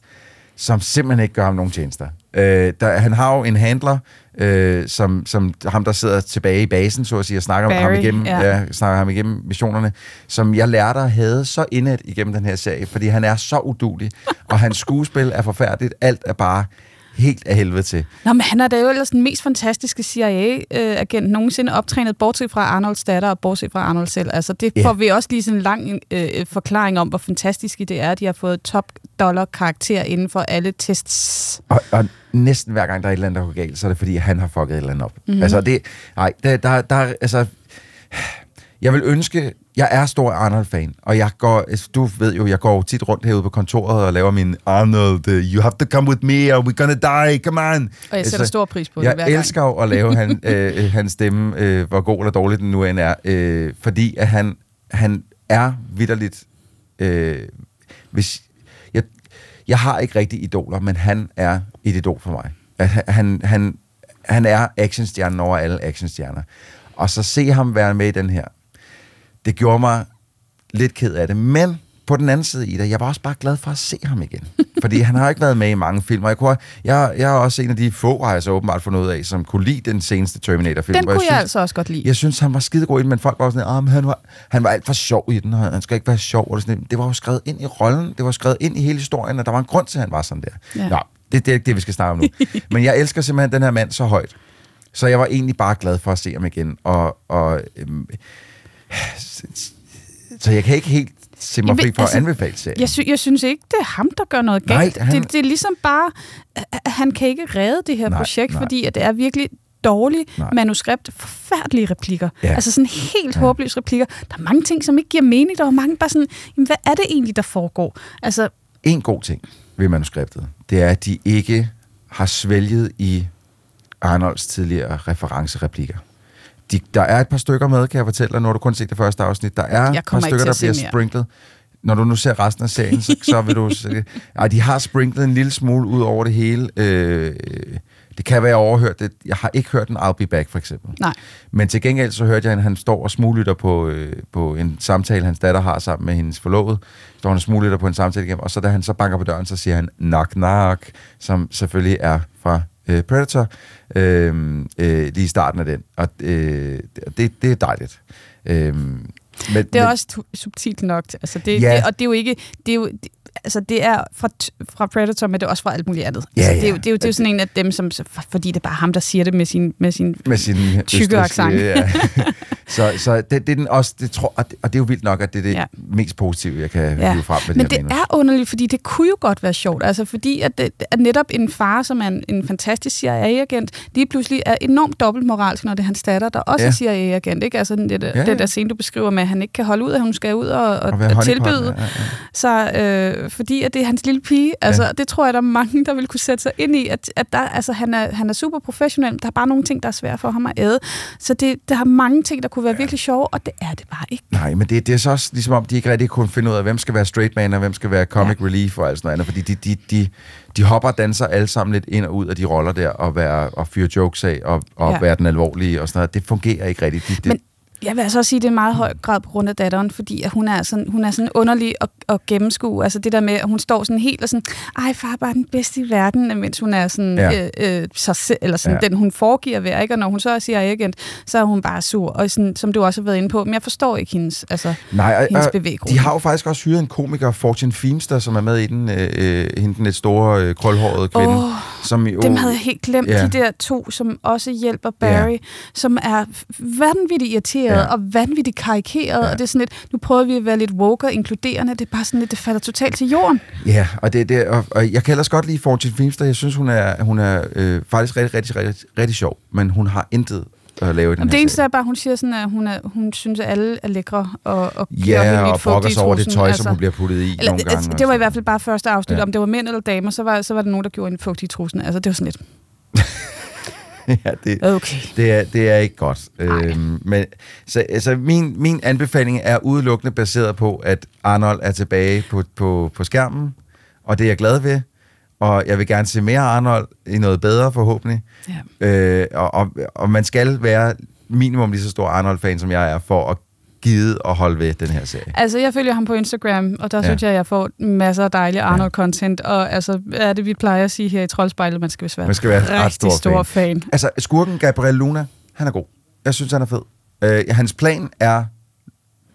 som simpelthen ikke gør ham nogen tjenester. Han har jo en handler, som ham, der sidder tilbage i basen, så at sige, og snakker Barry, ham igennem, snakker ham igennem missionerne, som jeg lærte at have så indet igennem den her serie, fordi han er så udulig, og hans skuespil er forfærdeligt. Alt er bare helt af helvede til. Nå, men han er da jo ellers den mest fantastiske CIA-agent nogensinde optrænet, bortset fra Arnolds datter og bortset fra Arnold selv. Altså, det får vi også lige sådan en lang forklaring om, hvor fantastiske det er, at de har fået top-dollar-karakter inden for alle tests. Og næsten hver gang, der er et eller andet, der går galt, så er det, fordi han har fucket et eller andet op. Mm-hmm. Altså, jeg vil ønske... Jeg er stor Arnold-fan, og jeg går tit rundt herude på kontoret og laver min Arnold, you have to come with me, or we're gonna die, come on. Og jeg sætter stor pris på det hver gang. Jeg elsker jo at lave hans stemme, hvor god eller dårlig den nu end er, fordi at han er vitterligt Hvis jeg har ikke rigtig idoler, men han er et idol for mig. Han er actionstjernen over alle actionstjerner. Og så se ham være med i den her. Det gjorde mig lidt ked af det, men på den anden side, Ida, jeg var også bare glad for at se ham igen. Fordi han har ikke været med i mange film. Jeg er også en af de få, har jeg så åbenbart fundet ud af, som kunne lide den seneste Terminator-film. Den kunne jeg altså også godt lide. Jeg synes, han var skidegod i den, men folk var sådan, han var alt for sjov i den, og han skal ikke være sjov. Eller sådan. Det var jo skrevet ind i rollen, det var skrevet ind i hele historien, og der var en grund til, at han var sådan der. Ja. Nå, det er ikke det, vi skal snakke om nu. Men jeg elsker simpelthen den her mand så højt. Så jeg var egentlig bare glad for at se ham igen. Så jeg kan ikke helt se mig fri for at anbefale serien. Jeg synes ikke, det er ham, der gør noget galt. Nej, det er ligesom bare, han kan ikke redde det her projekt, fordi at det er virkelig dårligt manuskript, forfærdelige replikker. Ja. Altså sådan helt håbløse replikker. Der er mange ting, som ikke giver mening. Der er mange bare sådan, jamen, hvad er det egentlig, der foregår? Altså, en god ting ved manuskriptet, det er, at de ikke har svælget i Arnolds tidligere referencereplikker. Der er et par stykker med, kan jeg fortælle dig, når du kun ser det første afsnit. Der er et par stykker, der bliver sprinklet. Når du nu ser resten af serien, så vil du... de har sprinklet en lille smule ud over det hele. Det kan være overhørt. Jeg har ikke hørt en I'll Be Back, for eksempel. Nej. Men til gengæld så hørte jeg, at han står og smuglytter på en samtale, hans datter har sammen med hendes forlovede. Står han og smuglytter på en samtale igennem, og så da han så banker på døren, så siger han knock, knock, som selvfølgelig er fra... Predator lige i starten af den. Og det er dejligt. Men, det er også subtilt nok. Altså og det er jo ikke... det er fra Predator, men det er også fra alt muligt andet. Det er jo sådan en af dem, som, fordi det er bare ham, der siger det med sin tykke accent. Ja. Så det er den også, det tror, og det er jo vildt nok, at det er det mest positive, jeg kan hive frem med. Men det er underligt, fordi det kunne jo godt være sjovt, altså fordi at netop en far, som er en fantastisk CIA-agent, lige pludselig er enormt dobbeltmoralsk, når det er hans datter, der også er CIA-agent, ikke? Altså det der scene, du beskriver med, at han ikke kan holde ud, at hun skal ud og tilbyde. Så fordi at det er hans lille pige, altså det tror jeg, der er mange, der vil kunne sætte sig ind i, at der, altså, han er super professionel, der er bare nogle ting, der er svære for ham at æde, så der har mange ting, der kunne være virkelig sjove, og det er det bare ikke. Nej, men det er så også ligesom om, de ikke rigtig kunne finde ud af, hvem skal være straight man, og hvem skal være comic relief, og alt sådan noget andet, fordi de hopper og danser alle sammen lidt ind og ud af de roller der, og fyre jokes af, og være den alvorlige, og sådan noget. Det fungerer ikke rigtigt. Men jeg vil altså også sige, at det er meget høj grad på grund af datteren, fordi at hun er sådan underlig at gennemskue. Altså det der med, at hun står sådan helt og sådan, ej far, bare den bedste i verden, mens hun er sådan, den hun foregiver ved, ikke? Og når hun så siger agent, så er hun bare sur, og sådan, som du også har været inde på, men jeg forstår ikke hendes bevæggruppe. De har jo faktisk også hyret en komiker, Fortune Feemster, som er med i den, hende den lidt store, krølhårede kvinde. Dem havde jeg helt glemt, de der to, som også hjælper Barry, som er vanvittigt irriterende, og vanvittigt karikeret, og det er sådan lidt, nu prøver vi at være lidt woke og inkluderende, det er bare sådan lidt, det falder totalt til jorden. Ja, og og jeg kan ellers godt lide Fortune Feemster, jeg synes, hun er faktisk rigtig, rigtig, rigtig, rigtig sjov, men hun har intet at lave i den her. Det eneste er bare, hun siger sådan, at hun synes, at alle er lækre, og og brokker sig over det tøj, som hun bliver puttet i nogle gange. Det var i hvert fald bare første afsnit, om det var mænd eller damer, så var der nogen, der gjorde en fugt i trusen, altså det var sådan lidt... Ja, det er ikke godt. Men så altså, min anbefaling er udelukkende baseret på, at Arnold er tilbage på skærmen, og det er jeg glad ved. Og jeg vil gerne se mere Arnold i noget bedre forhåbentlig. Ja. Og man skal være minimum lige så stor Arnold-fan, som jeg er, for at gide at holde ved den her serie. Altså, jeg følger ham på Instagram, og der synes jeg får masser af dejlig Arnold-content, og altså, er det, vi plejer at sige her i Troldspejlet, man skal være en rigtig stor fan. Altså, skurken Gabriel Luna, han er god. Jeg synes, han er fed. Hans plan er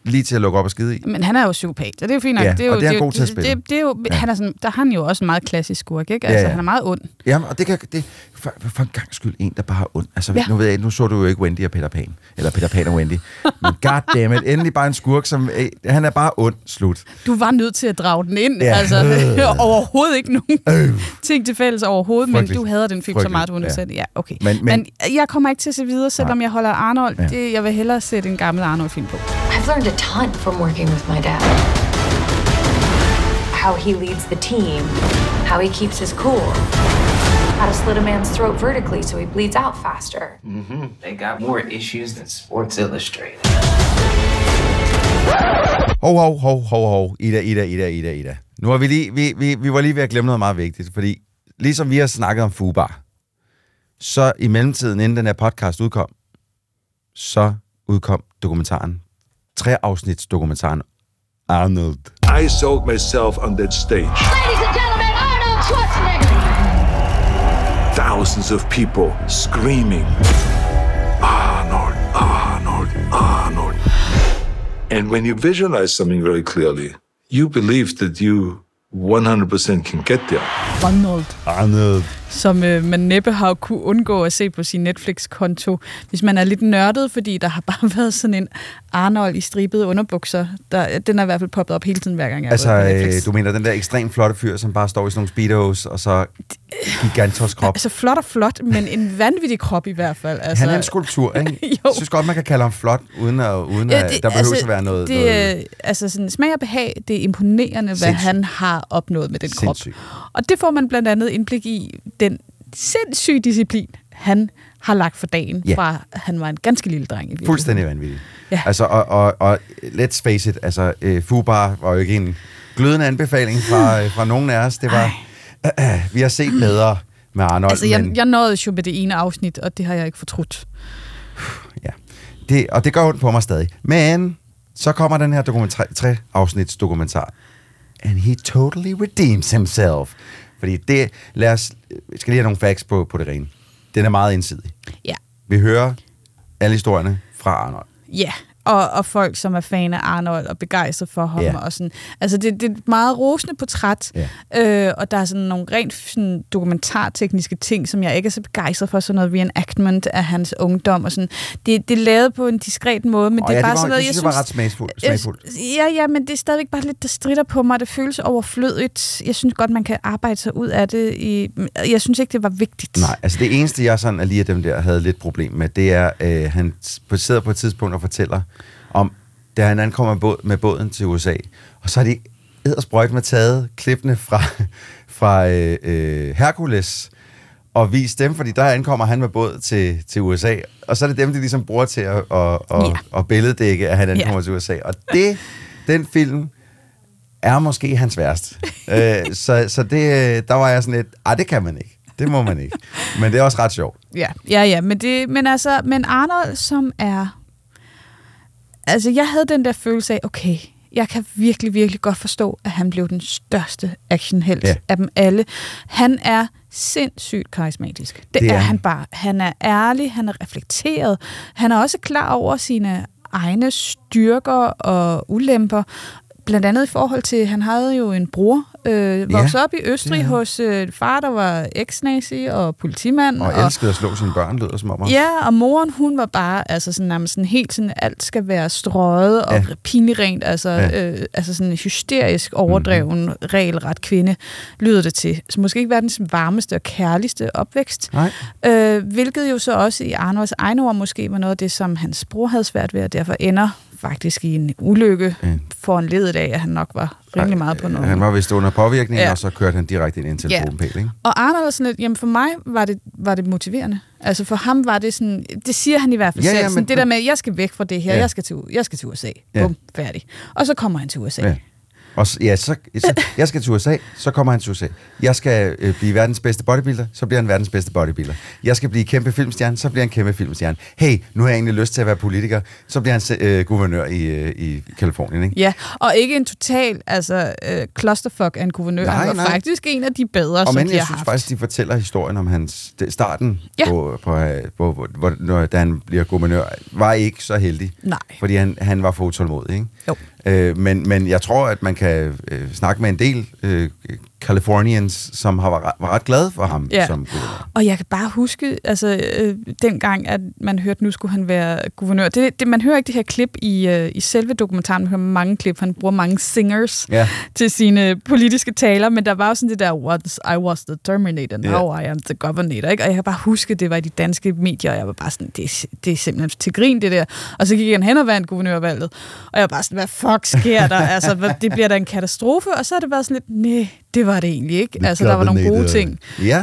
lige til at lukke op og skide i. Men han er jo psykopat, og det er jo fint nok. Ja, det er jo, og det er han god til at spille. Der er han jo også en meget klassisk skurk, ikke? Altså, han er meget ond. Jamen, og det kan... For en gang skyld en, der bare er ond. Altså, nu ved jeg, nu så du jo ikke Wendy og Peter Pan. Eller Peter Pan og Wendy. Men goddammit, endelig bare en skurk, som... han er bare ond, slut. Du var nødt til at drage den ind. Ja. Altså, overhovedet ikke nogen ting til fælles overhovedet, frygteligt. Men du hader den film så meget, du undersæt. Ja, okay. Men jeg kommer ikke til at se videre, selvom jeg holder Arnold. Ja. Jeg vil hellere sætte en gammel Arnold-film på. I've learned a ton from working with my dad. How he leads the team. How he keeps his cool. How to slit a man's throat vertically so he bleeds out faster. Mm-hmm. They got more issues than Sports Illustrated. Hov. Ida. Nu har vi lige... Vi var lige ved at glemme noget meget vigtigt, fordi ligesom vi har snakket om FUBAR, så i mellemtiden, inden den her podcast udkom, så udkom dokumentaren. 3-afsnits dokumentaren Arnold. I sold myself on that stage. Ladies and gentlemen, Arnold Schwarzenegger! Thousands of people screaming, Arnold, Arnold, Arnold. And when you visualize something very clearly, you believe that you 100% can get there. Arnold. Som man næppe har kunne undgå at se på sin Netflix-konto, hvis man er lidt nørdet, fordi der har bare været sådan en Arnold i stribede underbukser. Den er i hvert fald poppet op hele tiden, hver gang jeg har været på Netflix. Altså, du mener den der ekstremt flotte fyr, som bare står i sådan nogle speedos, og så gigantisk krop. Altså flot og flot, men en vanvittig krop i hvert fald. Altså. Han er en skulptur, ikke? Jeg synes godt, man kan kalde ham flot, uden at der behøver at være noget... Det, altså sådan smag og behag, det er imponerende, hvad han har opnået med den sindssygt krop. Og det får man blandt andet indblik i, den sindssyge disciplin, han har lagt for dagen, fra han var en ganske lille dreng. Fuldstændig vanvittig. Ja. Altså, og let's face it, altså, FUBAR var jo ikke en glødende anbefaling fra nogen af os. Det var, vi har set bedre med Arnold. Altså, jeg nåede jo med det ene afsnit, og det har jeg ikke fortrudt. Ja, og det gør ondt på mig stadig. Men så kommer den her 3-afsnits dokumentar. And he totally redeems himself. Fordi det, skal lige have nogle facts på det rene. Den er meget ensidig. Ja. Vi hører alle historierne fra Arnold. Ja, og folk, som er fan af Arnold og begejstret for ham. Ja. Og sådan. Altså, det er et meget rosende portræt, og der er sådan nogle rent sådan, dokumentartekniske ting, som jeg ikke er så begejstret for, sådan noget reenactment af hans ungdom og sådan. Det er lavet på en diskret måde, men det er bare sådan noget, jeg synes... det var ret smagfuldt. Ja, men det er stadigvæk bare lidt, der stritter på mig, det føles overflødigt. Jeg synes godt, man kan arbejde sig ud af det. Jeg synes ikke, det var vigtigt. Nej, altså det eneste, jeg sådan lige af dem der havde lidt problem med, det er, han sidder på et tidspunkt og fortæller om, da han ankommer med båden til USA, og så er de eddersprøjt med taget klippene fra Hercules, og vist dem, fordi der ankommer han med båd til USA, og så er det dem, de ligesom bruger til at billeddække, at han ankommer til USA. Og den film er måske hans værst. Så det, der var jeg sådan lidt, det kan man ikke. Det må man ikke. Men det er også ret sjovt. Ja, men Arnold, som er... Altså, jeg havde den der følelse af, okay, jeg kan virkelig, virkelig godt forstå, at han blev den største actionhelt af dem alle. Han er sindssygt karismatisk. Det er han bare. Han er ærlig, han er reflekteret. Han er også klar over sine egne styrker og ulemper. Blandt andet i forhold til, han havde jo en bror, vokset op i Østrig hos far, der var eks-nazi og politimand. Og elskede at slå sine børn, lyder som om. Ja, og moren, hun var bare altså sådan helt sådan, alt skal være strøget og pinligt, altså sådan hysterisk overdreven, regelret kvinde, lyder det til. Så måske ikke verdens varmeste og kærligste opvækst. Hvilket jo så også i Arnolds egne ord måske var noget af det, som hans bror havde svært ved, og derfor ender faktisk i en ulykke foranledet af, at han nok var rimelig meget på noget. Han var vist under påvirkning, og så kørte han direkte ind i en telefonpæl, ikke? Og Arnold var sådan lidt, jamen for mig var det motiverende. Altså for ham var det sådan, det siger han i hvert fald selv, sådan, men det der med, at jeg skal væk fra det her, jeg skal til USA. Bum, færdig. Og så kommer han til USA. Ja. Og så jeg skal til USA, så kommer han til USA. Jeg skal blive verdens bedste bodybuilder, så bliver han verdens bedste bodybuilder. Jeg skal blive kæmpe filmstjerne, så bliver han kæmpe filmstjerne. Hey, nu har jeg egentlig lyst til at være politiker, så bliver han guvernør i Californien, ikke? Ja, og ikke en total clusterfuck af en guvernør. Nej, han var faktisk en af de bedre, og som de har haft. Og jeg synes faktisk, de fortæller historien om hans starten, da han bliver guvernør, var ikke så heldig. Nej. Fordi han var for utålmodig, ikke? Jo. Men jeg tror, at man kan snakke med en del Californians, som var ret glade for ham. Ja. Som guvernør. Og jeg kan bare huske, dengang, at man hørte, nu skulle han være guvernør. Man hører ikke det her klip i selve dokumentaren. Man hører mange klip, han bruger mange singers til sine politiske taler, men der var jo sådan det der, once I was the Terminator, now I am the Governator. Ikke? Og jeg kan bare huske, det var i de danske medier, og jeg var bare sådan, det er simpelthen til grin, det der. Og så gik han hen og vandt guvernørvalget, og jeg var bare sådan, hvad fuck sker der? Altså, det bliver da en katastrofe, og så har det været sådan lidt, nej, det var det egentlig ikke. Altså, der var nogle gode ting,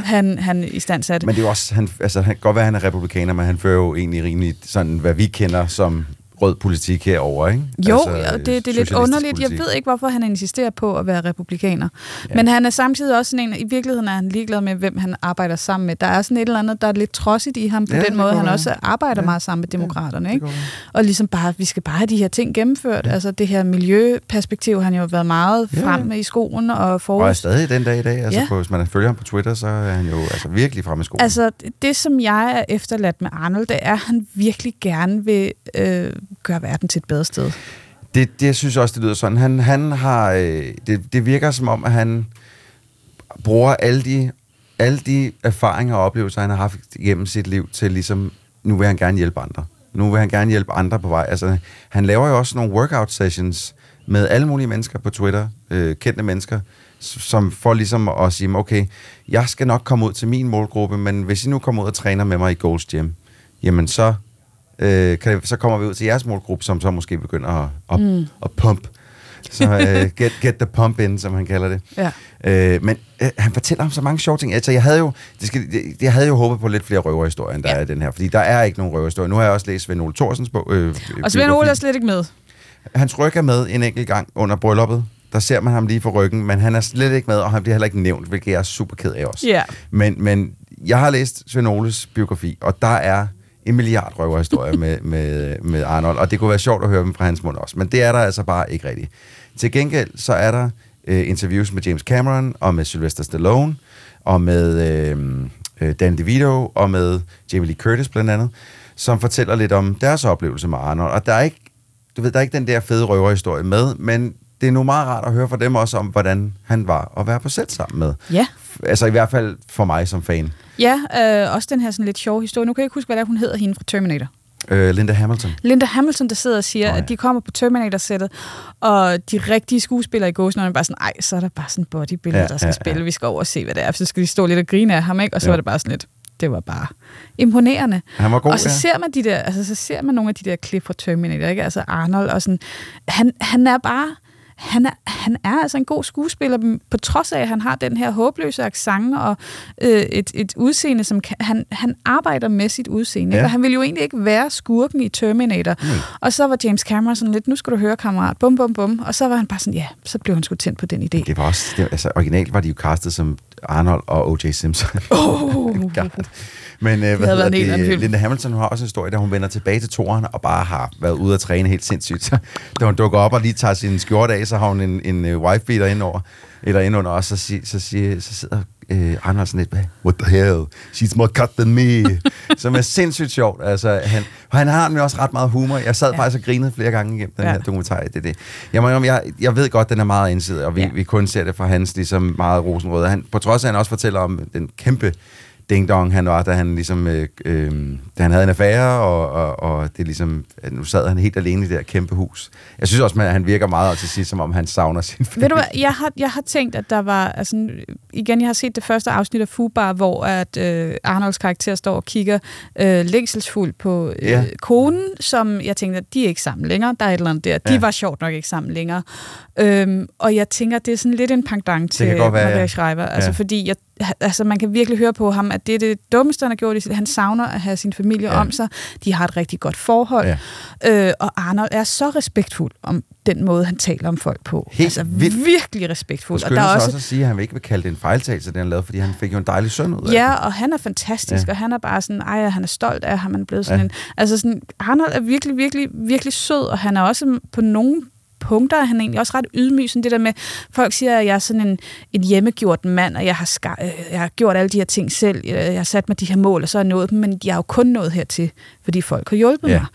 han istandsatte. Men det er også, han kan godt være, han er republikaner, men han fører jo egentlig rimelig sådan, hvad vi kender som rød politik herover, ikke? Jo, altså, det er lidt underligt. Politik. Jeg ved ikke, hvorfor han insisterer på at være republikaner. Ja. Men han er samtidig også sådan en, i virkeligheden er han ligeglad med, hvem han arbejder sammen med. Der er sådan et eller andet, der er lidt trodsigt i ham på den måde. Han også arbejder meget sammen med demokraterne, ikke? Og ligesom bare, vi skal bare have de her ting gennemført. Ja. Altså det her miljøperspektiv, han jo har været meget fremme i skoen og forud. Og er stadig den dag i dag. Altså hvis man følger ham på Twitter, så er han jo altså virkelig fremme i skoen. Altså det, som jeg er efterladt med Arnold, det er, at han virkelig gerne vil gøre verden til et bedre sted. Det jeg synes også, det lyder sådan. Han har det virker som om, at han bruger alle de erfaringer og oplevelser, han har haft gennem sit liv til ligesom, nu vil han gerne hjælpe andre. Nu vil han gerne hjælpe andre på vej. Altså, han laver jo også nogle workout sessions med alle mulige mennesker på Twitter, kendte mennesker, som får ligesom at sige, okay, jeg skal nok komme ud til min målgruppe, men hvis I nu kommer ud og træner med mig i Gold's Gym, jamen så kommer vi ud til jeres målgruppe, som så måske begynder at pump. Så get the pump in, som han kalder det. Ja. Men han fortæller om så mange sjove ting. Altså, jeg havde jo håbet på lidt flere røverhistorier, end der er i den her, fordi der er ikke nogen røverhistorier. Nu har jeg også læst Sven Ole Thorsens bog. Og Sven Ole er slet ikke med. Hans ryg er med en enkelt gang under brylluppet. Der ser man ham lige for ryggen, men han er slet ikke med, og han bliver heller ikke nævnt, hvilket jeg er super ked af også. Yeah. Men jeg har læst Sven Oles biografi, og der er en milliard røverhistorier med Arnold, og det kunne være sjovt at høre dem fra hans mund også, men det er der altså bare ikke rigtigt. Til gengæld så er der interviews med James Cameron, og med Sylvester Stallone, og med Dan DeVito, og med Jamie Lee Curtis blandt andet, som fortæller lidt om deres oplevelse med Arnold, og der er ikke den der fede røverhistorie med, men det er nu meget rart at høre fra dem også om, hvordan han var at være på sæt sammen med. Ja. Altså i hvert fald for mig som fan. Ja, også den her sådan lidt sjove historie. Nu kan jeg ikke huske, hvad det er, hun hedder hende fra Terminator. Linda Hamilton. Linda Hamilton, der sidder og siger, at de kommer på Terminator-sættet, og de rigtige skuespillere i gåsene, er bare sådan, ej, så er der bare sådan en bodybuilder, der skal spille. Vi skal over og se, hvad det er. Så skal de stå lidt og grine af ham, ikke? Og så var det bare sådan lidt... Det var bare imponerende. Han var god, og så ser man de der, altså så ser man nogle af de der klip fra Terminator, ikke? Altså Arnold og sådan. Han er altså en god skuespiller, på trods af, at han har den her håbløse accent og et udseende, som han arbejder med sit udseende. Ja. Og han ville jo egentlig ikke være skurken i Terminator. Mm. Og så var James Cameron sådan lidt, nu skal du høre, kammerat, bum, bum, bum. Og så var han bare sådan, ja, så blev han sgu tændt på den idé. Det var også, altså originalt var de jo castet som Arnold og O.J. Simpson. Men Linda Hamilton har også en historie, der hun vender tilbage til toren og bare har været ude at træne helt sindssygt. Så, da hun dukker op og lige tager sin skjorte af, så har hun en wife-beater indover, eller indunder, og så sidder Arnold sådan lidt, what the hell, she's more cut than me, som er sindssygt sjovt. Altså, han har nemlig også ret meget humor. Jeg sad faktisk og grinede flere gange igennem den her dokumentar. Det. Jeg ved godt, den er meget indsidig, og vi kun ser det fra hans ligesom meget rosenrøde. Han, på trods af, han også fortæller om den kæmpe ding-dong, han var, da han ligesom, da han havde en affære, og det ligesom, nu sad han helt alene i det der kæmpe hus. Jeg synes også, at han virker meget til sidst, som om han savner sin familie. Ved du hvad, jeg har tænkt, at der var, altså, igen, jeg har set det første afsnit af FUBAR, hvor at Arnolds karakter står og kigger længselsfuldt på konen, som jeg tænkte, at de er ikke sammen længere. Der er et eller andet der. De var sjovt nok ikke sammen længere. Og jeg tænker, det er sådan lidt en pendant til Maria Shriver, altså fordi man kan virkelig høre på ham, at det er det dummeste, han har gjort. Han savner at have sin familie om sig. De har et rigtig godt forhold. Ja. Og Arnold er så respektfuld om den måde, han taler om folk på. Helt altså virkelig respektfuld. Og der er også at sige, at han ikke vil kalde det en fejltagelse, det han lavede, fordi han fik jo en dejlig søn ud af det. Og han er fantastisk, og han er bare sådan, ej, han er stolt af ham, han er blevet sådan en... Altså sådan, Arnold er virkelig, virkelig, virkelig sød, og han er også på nogen punkter, han er egentlig også ret ydmyg, sådan det der med, folk siger, at jeg er sådan en hjemmegjort mand, og jeg har gjort alle de her ting selv, jeg har sat mig de her mål, og så har jeg nået dem, men jeg har jo kun nået hertil, fordi folk har hjulpet mig.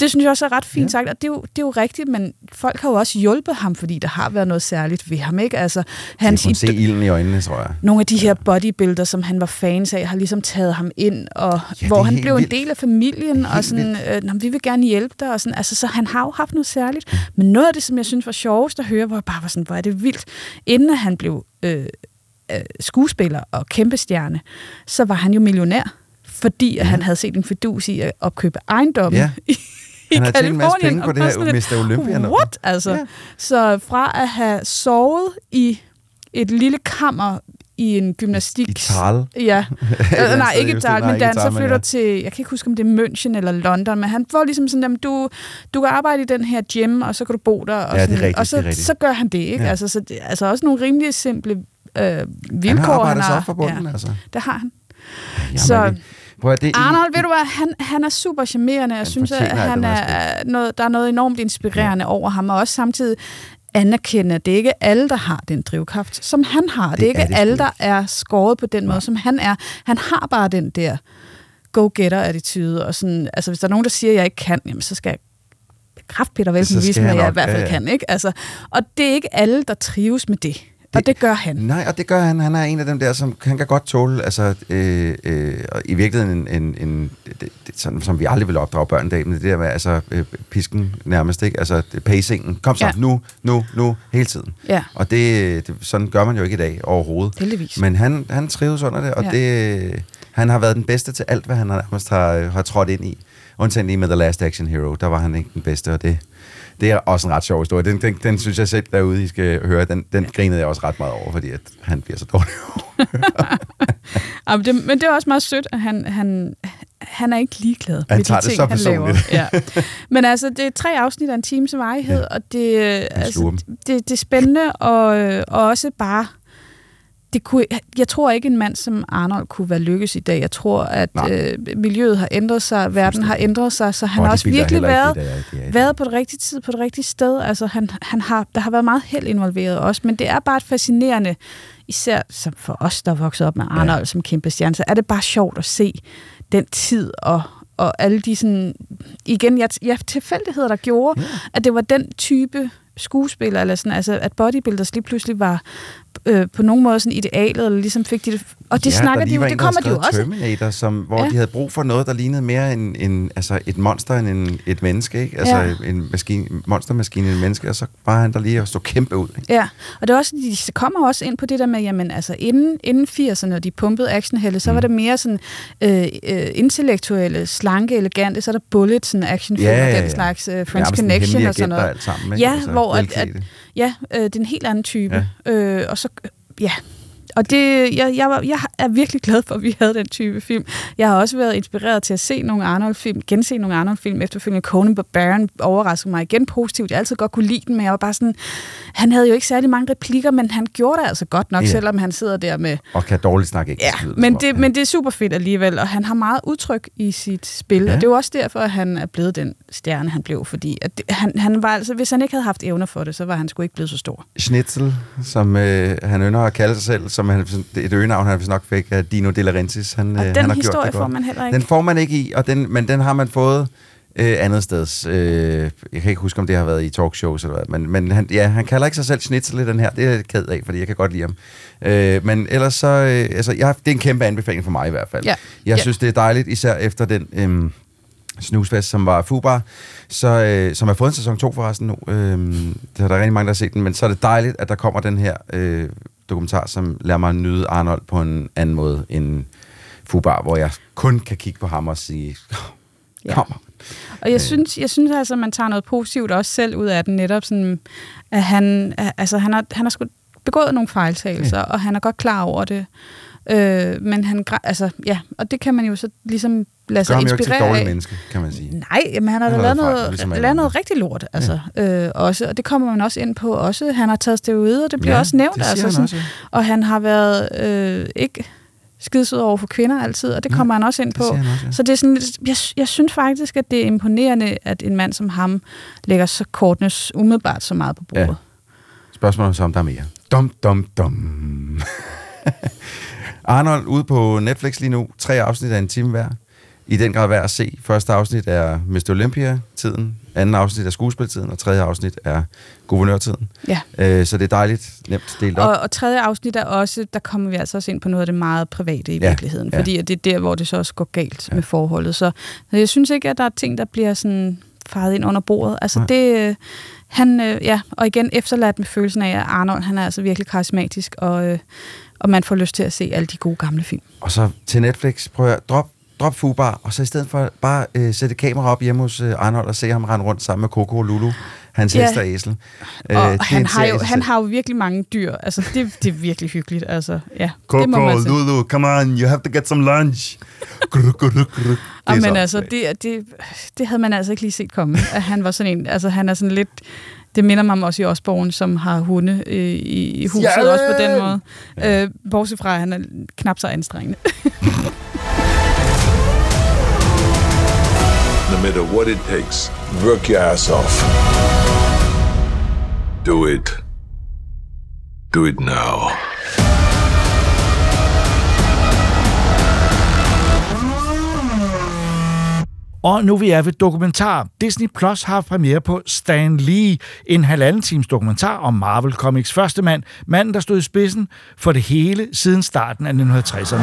Det synes jeg også er ret fint sagt, og det er jo rigtigt, men folk har jo også hjulpet ham, fordi der har været noget særligt ved ham, ikke? Altså, han kunne se ilden i øjnene, tror jeg. Nogle af de her bodybuilder, som han var fans af, har ligesom taget ham ind, og hvor han blev en del af familien, og sådan, vi vil gerne hjælpe dig, og sådan, altså, så han har jo haft noget særligt, men noget af det, som jeg synes var sjovest at høre, hvor jeg bare var sådan, hvor er det vildt. Inden han blev skuespiller og kæmpestjerne, så var han jo millionær, fordi at han havde set en fidus i at opkøbe ejendommen i Californien. Han havde tjent en masse penge på det her Mr. Olympia. What? Altså, så fra at have sovet i et lille kammer i en gymnastik... I Tal? Ja. Nej, ikke Tal, men da han så flytter til... Jeg kan ikke huske, om det er München eller London, men han får ligesom sådan, at du kan arbejde i den her gym, og så kan du bo der. Og, ja, sådan, rigtigt, og så gør han det, ikke? Ja. Altså, så det, altså også nogle rimelig simple vilkår. Han har arbejdet sig op for bunden, ja, altså. Det har han. Jamen, så... Arnold, ved du hvad, han er super charmerende. Jeg synes, at der er noget enormt inspirerende over ham, og også samtidig anerkende, at det ikke er alle, der har den drivkraft, som han har. Det er ikke alle, der er skåret på den måde, som han er. Han har bare den der go-getter-attitude, og sådan, altså hvis der er nogen, der siger, at jeg ikke kan, jamen, så skal jeg kraftpiller velkommen vise mig, at jeg i hvert fald kan, ikke? Altså, og det er ikke alle, der trives med det. Og det gør han. Nej, og det gør han. Han er en af dem der, som han kan godt tåle, altså i virkeligheden sådan, som vi aldrig vil opdrage børn i dag, men det der med altså pisken nærmest, ikke? Altså pacingen. Kom så, nu, hele tiden. Ja. Og det, sådan gør man jo ikke i dag overhovedet. Heldigvis. Men han trives under det, og det, han har været den bedste til alt, hvad han nærmest har trådt ind i. Undtagen lige med The Last Action Hero, der var han ikke den bedste, og det er også en ret sjov historie. Den synes jeg selv derude, I skal høre. Den grinede jeg også ret meget over, fordi at han bliver så dårlig. Men det er også meget sødt, at han er ikke ligeglad med de ting, han laver. Ja. Men altså, det er 3 afsnit af en times varighed, og det er spændende, og også bare... jeg tror ikke, en mand som Arnold kunne være lykkes i dag. Jeg tror, at miljøet har ændret sig, verden har ændret sig, så han har også virkelig været på det rigtige tid, på det rigtige sted. Altså, der har været meget held involveret også, men det er bare et fascinerende, især som for os, der er vokset op med Arnold som kæmpe stjerne, så er det bare sjovt at se den tid og alle de sådan... Igen, tilfældigheder, der gjorde, at det var den type skuespiller, eller sådan, altså, at bodybuilders lige pludselig var... på nogen måde sådan idealet, eller ligesom fik de det... Og det snakker de jo, det kommer de jo også. Terminator, hvor de havde brug for noget, der lignede mere en altså et monster end et menneske, ikke? Altså en monstermaskine end en menneske, og så bare han der lige og stod kæmpe ud. Ikke? Ja, og det er også, de kommer også ind på det der med, jamen altså inden 80'erne, når de pumpede actionhelte, så var det mere sådan intellektuelle, slanke, elegante, så er der Bullet, sådan actionfilm og den slags French Connection og sådan noget. Alt sammen, ikke? Ja, altså, hvor det er en helt anden type. Og så... Ja, og det, jeg er virkelig glad for, at vi havde den type film. Jeg har også været inspireret til at se nogle Arnold-film, gense nogle Arnold-film efterfølgende. Conan Barbarian overraskede mig igen positivt. Jeg altid godt kunne lide den, men jeg var bare sådan... Han havde jo ikke særlig mange replikker, men han gjorde det altså godt nok, selvom han sidder der med... Og kan dårligt snakke ikke. Ja, men det er super fedt alligevel, og han har meget udtryk i sit spil, og det er jo også derfor, at han er blevet den stjerne, han blev, fordi at han var altså... Hvis han ikke havde haft evner for det, så var han sgu ikke blevet så stor. Schnitzel, som han ynder at kalde sig selv, som et øgenavn, han nok fik af Dino De Laurentiis. Den historie får man heller ikke. Den får man ikke i, men den har man fået andet sted. Jeg kan ikke huske, om det har været i talkshows eller hvad, men han kalder ikke sig selv Schnitzel i den her. Det er jeg ked af, fordi jeg kan godt lide ham. Men ellers så... det er en kæmpe anbefaling for mig i hvert fald. Ja. Jeg synes, det er dejligt, især efter den... snusfest, som var FUBAR, som har fået en sæson 2 forresten nu. Der er rigtig mange, der har set den, men så er det dejligt, at der kommer den her dokumentar, som lader mig nyde Arnold på en anden måde end FUBAR, hvor jeg kun kan kigge på ham og sige, kom. Og jeg synes altså, at man tager noget positivt også selv ud af den, netop sådan, at han har sgu begået nogle fejltagelser, og han er godt klar over det. Men han, altså, ja, og det kan man jo så ligesom lade sig inspirere af. Gør ham jo ikke til dårlig menneske, kan man sige. Nej, men han har da lavet noget rigtig lort, altså, også, og det kommer man også ind på også. Han har taget steroider, og det bliver også nævnt, altså, sådan, og han har været ikke skidesød over for kvinder altid, og det kommer han også ind på. Så det er sådan, jeg synes faktisk, at det er imponerende, at en mand som ham lægger så kortene umiddelbart så meget på bordet. Ja. Spørgsmålet om der er mere. Dum. Arnold ude på Netflix lige nu. 3 afsnit af en time hver. I den grad værd at se. Første afsnit er Mr. Olympia-tiden. Anden afsnit er skuespiltiden. Og 3. afsnit er guvernørtiden. Ja. Så det er dejligt nemt delt op. Og 3. afsnit er også, der kommer vi altså også ind på noget af det meget private i virkeligheden. Fordi det er der, hvor det så også går galt med forholdet. Så jeg synes ikke, at der er ting, der bliver sådan faret ind under bordet. Altså det... og igen efterladt med følelsen af, at Arnold, han er altså virkelig karismatisk, og man får lyst til at se alle de gode gamle film. Og så til Netflix, prøv at drop drop FUBAR, og så i stedet for bare sætte kamera op hjemme hos Arnold og se ham rende rundt sammen med Coco og Lulu, hans hest og æsel. Han har jo virkelig mange dyr, altså det er virkelig hyggeligt, altså ja. Coco, Lulu, come on, you have to get some lunch. Men altså, det havde man altså ikke lige set komme, at han var sådan en, altså han er sådan lidt... Det minder mig også i Osborgen, som har hunde i huset, også på den måde. Bortset fra, at han er knap så anstrengende. No matter what it takes, work your ass off. Do it. Do it now. Og nu vi er ved dokumentar. Disney Plus har premiere på Stan Lee, en 1,5 times dokumentar om Marvel Comics første mand. Manden, der stod i spidsen for det hele siden starten af 1960'erne.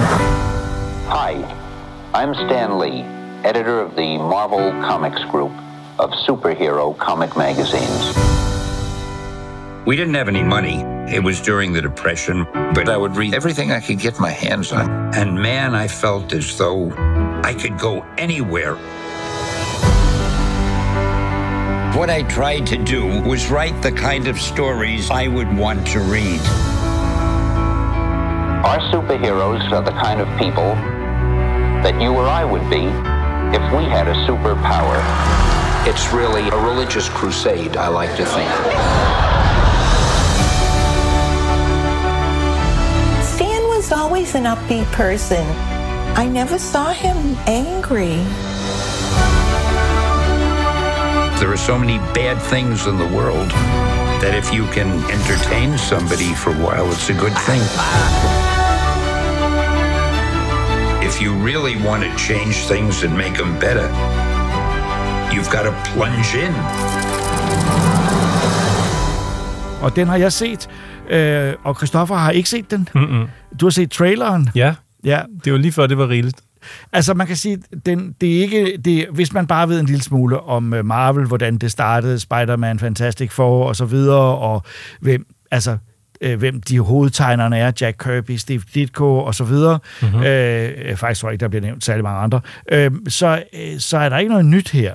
Hi, I'm Stan Lee, editor of the Marvel Comics group of superhero comic magazines. We didn't have any money. It was during the Depression, but I would read everything I could get my hands on. And man, I felt as though I could go anywhere. What I tried to do was write the kind of stories I would want to read. Our superheroes are the kind of people that you or I would be if we had a superpower. It's really a religious crusade, I like to think. Stan was always an upbeat person. I never saw him angry. There are so many bad things in the world that if you can entertain somebody for a while, it's a good thing. If you really want to change things and make them better, you've got to plunge in. Og den har jeg set, og Christoffer har ikke set den. Mm-mm. Du har set traileren. Ja, det var lige før det var rigeligt. Altså man kan sige, det er ikke det, hvis man bare ved en lille smule om Marvel, hvordan det startede, Spider-Man, Fantastic Four og så videre, og hvem de hovedtegnerne er, Jack Kirby, Steve Ditko og så videre. Mm-hmm. Faktisk tror jeg ikke, der bliver nævnt særlig mange andre. Så er der ikke noget nyt her.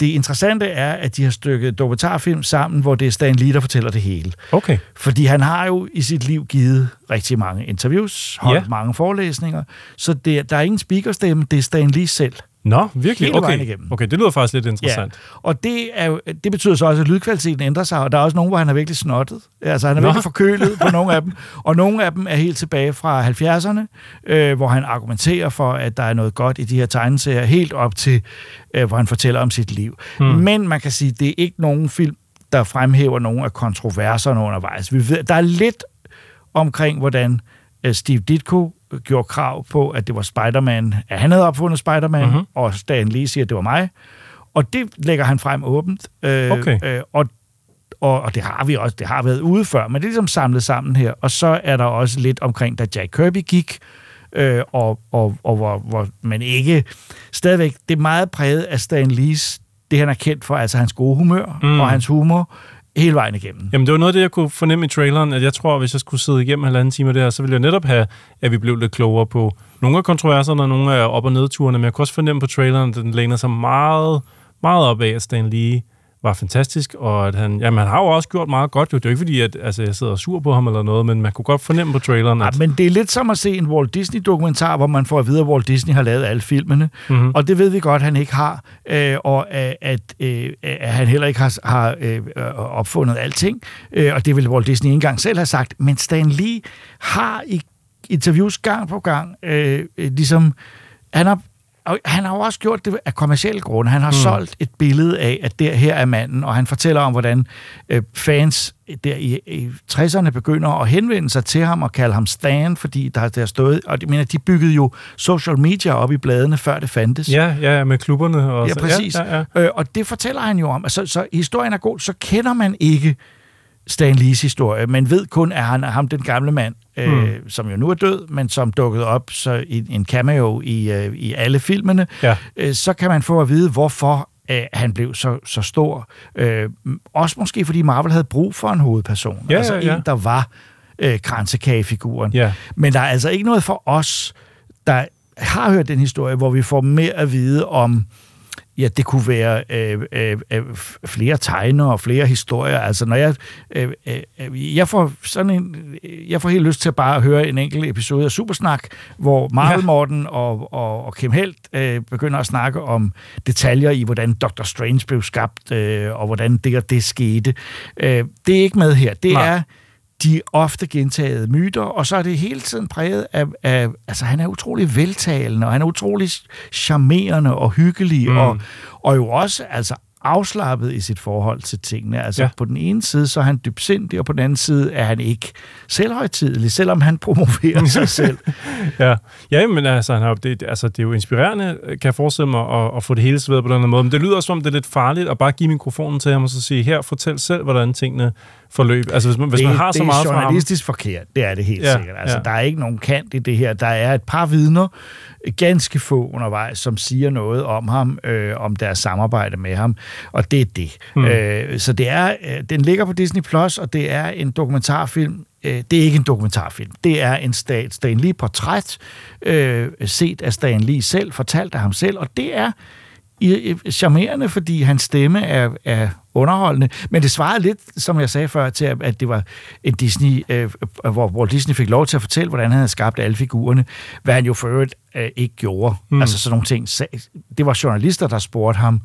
Det interessante er, at de har stykket dokumentarfilm sammen, hvor det er Stan Lee, der fortæller det hele. Okay. Fordi han har jo i sit liv givet rigtig mange interviews, holdt mange forelæsninger, så der er ingen speakerstemme, det er Stan Lee selv. Nå, virkelig? Okay, det lyder faktisk lidt interessant. Ja. Og det betyder så også, at lydkvaliteten ændrer sig, og der er også nogle, hvor han er virkelig snottet. Altså, han er virkelig forkølet på nogle af dem. Og nogle af dem er helt tilbage fra 70'erne, hvor han argumenterer for, at der er noget godt i de her tegneserier, helt op til, hvor han fortæller om sit liv. Hmm. Men man kan sige, at det er ikke nogen film, der fremhæver nogen af kontroverserne undervejs. Vi ved, der er lidt omkring, hvordan Steve Ditko gjorde krav på, at det var Spider-Man, at han havde opfundet Spider-Man, mm-hmm. og Stan Lee siger, at det var mig. Og det lægger han frem åbent. Og det har vi også, det har været ude før, men det er ligesom samlet sammen her. Og så er der også lidt omkring, da Jack Kirby gik, og hvor man ikke... Stadigvæk, det er meget præget af Stan Lees, det han er kendt for, altså hans gode humør og hans humor, hele vejen igennem. Jamen, det var noget af det, jeg kunne fornemme i traileren, at jeg tror, at hvis jeg skulle sidde igennem 1,5 time der, så ville jeg netop have, at vi blev lidt klogere på nogle af kontroverserne og nogle af op- og nedturene, men jeg kunne også fornemme på traileren, at den læner sig meget, meget op af, at Stan Lee var fantastisk, og at han har jo også gjort meget godt. Jo. Det er jo ikke fordi, at jeg sidder sur på ham eller noget, men man kunne godt fornemme på traileren. At... Ja, men det er lidt som at se en Walt Disney-dokumentar, hvor man får at vide, at Walt Disney har lavet alle filmene, mm-hmm. og det ved vi godt, han ikke har, og at han heller ikke har opfundet alting, og det ville Walt Disney ikke engang selv have sagt, men Stan Lee har i interviews gang på gang, ligesom, han har jo også gjort det af kommercielle grunde. Han har solgt et billede af, at der her er manden, og han fortæller om, hvordan fans der i 60'erne begynder at henvende sig til ham og kalde ham Stan, fordi der stod... Og det mener, de byggede jo social media op i bladene, før det fandtes. Ja, med klubberne. Og ja, præcis. Ja. Og det fortæller han jo om. Så historien er god, så kender man ikke Stan Lees historie. Man ved kun, at han er ham, den gamle mand, som jo nu er død, men som dukkede op så i en cameo i alle filmene. Ja. Så kan man få at vide, hvorfor han blev så stor. Også måske, fordi Marvel havde brug for en hovedperson. Ja, altså en, der var kransekagefiguren. Ja. Men der er altså ikke noget for os, der har hørt den historie, hvor vi får mere at vide om, ja, det kunne være flere tegnere og flere historier. Altså, når jeg får helt lyst til at bare høre en enkelt episode af Supersnak, hvor Marvel Morten og Kim Helt begynder at snakke om detaljer i, hvordan Dr. Strange blev skabt, og hvordan det og det skete. Det er ikke med her. Det er de ofte gentagede myter, og så er det hele tiden præget af altså, han er utrolig veltalende, og han er utrolig charmerende og hyggelig, og jo også altså, afslappet i sit forhold til tingene. Altså, på den ene side, så er han dybsindig, og på den anden side er han ikke selvhøjtidelig, selvom han promoverer sig selv. Ja, men altså, det er jo inspirerende, kan jeg forestille mig, at få det hele serveret på den her måde. Men det lyder også, som det er lidt farligt at bare give mikrofonen til ham og så sige, her, fortæl selv, hvordan tingene forløb. Altså, hvis man har så meget fra ham... Det er journalistisk forkert, det er det helt sikkert. Altså, der er ikke nogen kant i det her. Der er et par vidner, ganske få undervejs, som siger noget om ham, om deres samarbejde med ham, og det er det. Så det er, den ligger på Disney+, og det er en dokumentarfilm. Det er ikke en dokumentarfilm. Det er en Stan Lee-portræt, set af Stan Lee selv, fortalt af ham selv, og det er charmerende, fordi hans stemme er underholdende, men det svarede lidt, som jeg sagde før, til at det var en Disney, hvor Disney fik lov til at fortælle, hvordan han havde skabt alle figurerne, hvad han jo for øvrigt ikke gjorde. Altså sådan nogle ting. Det var journalister, der spurgte ham,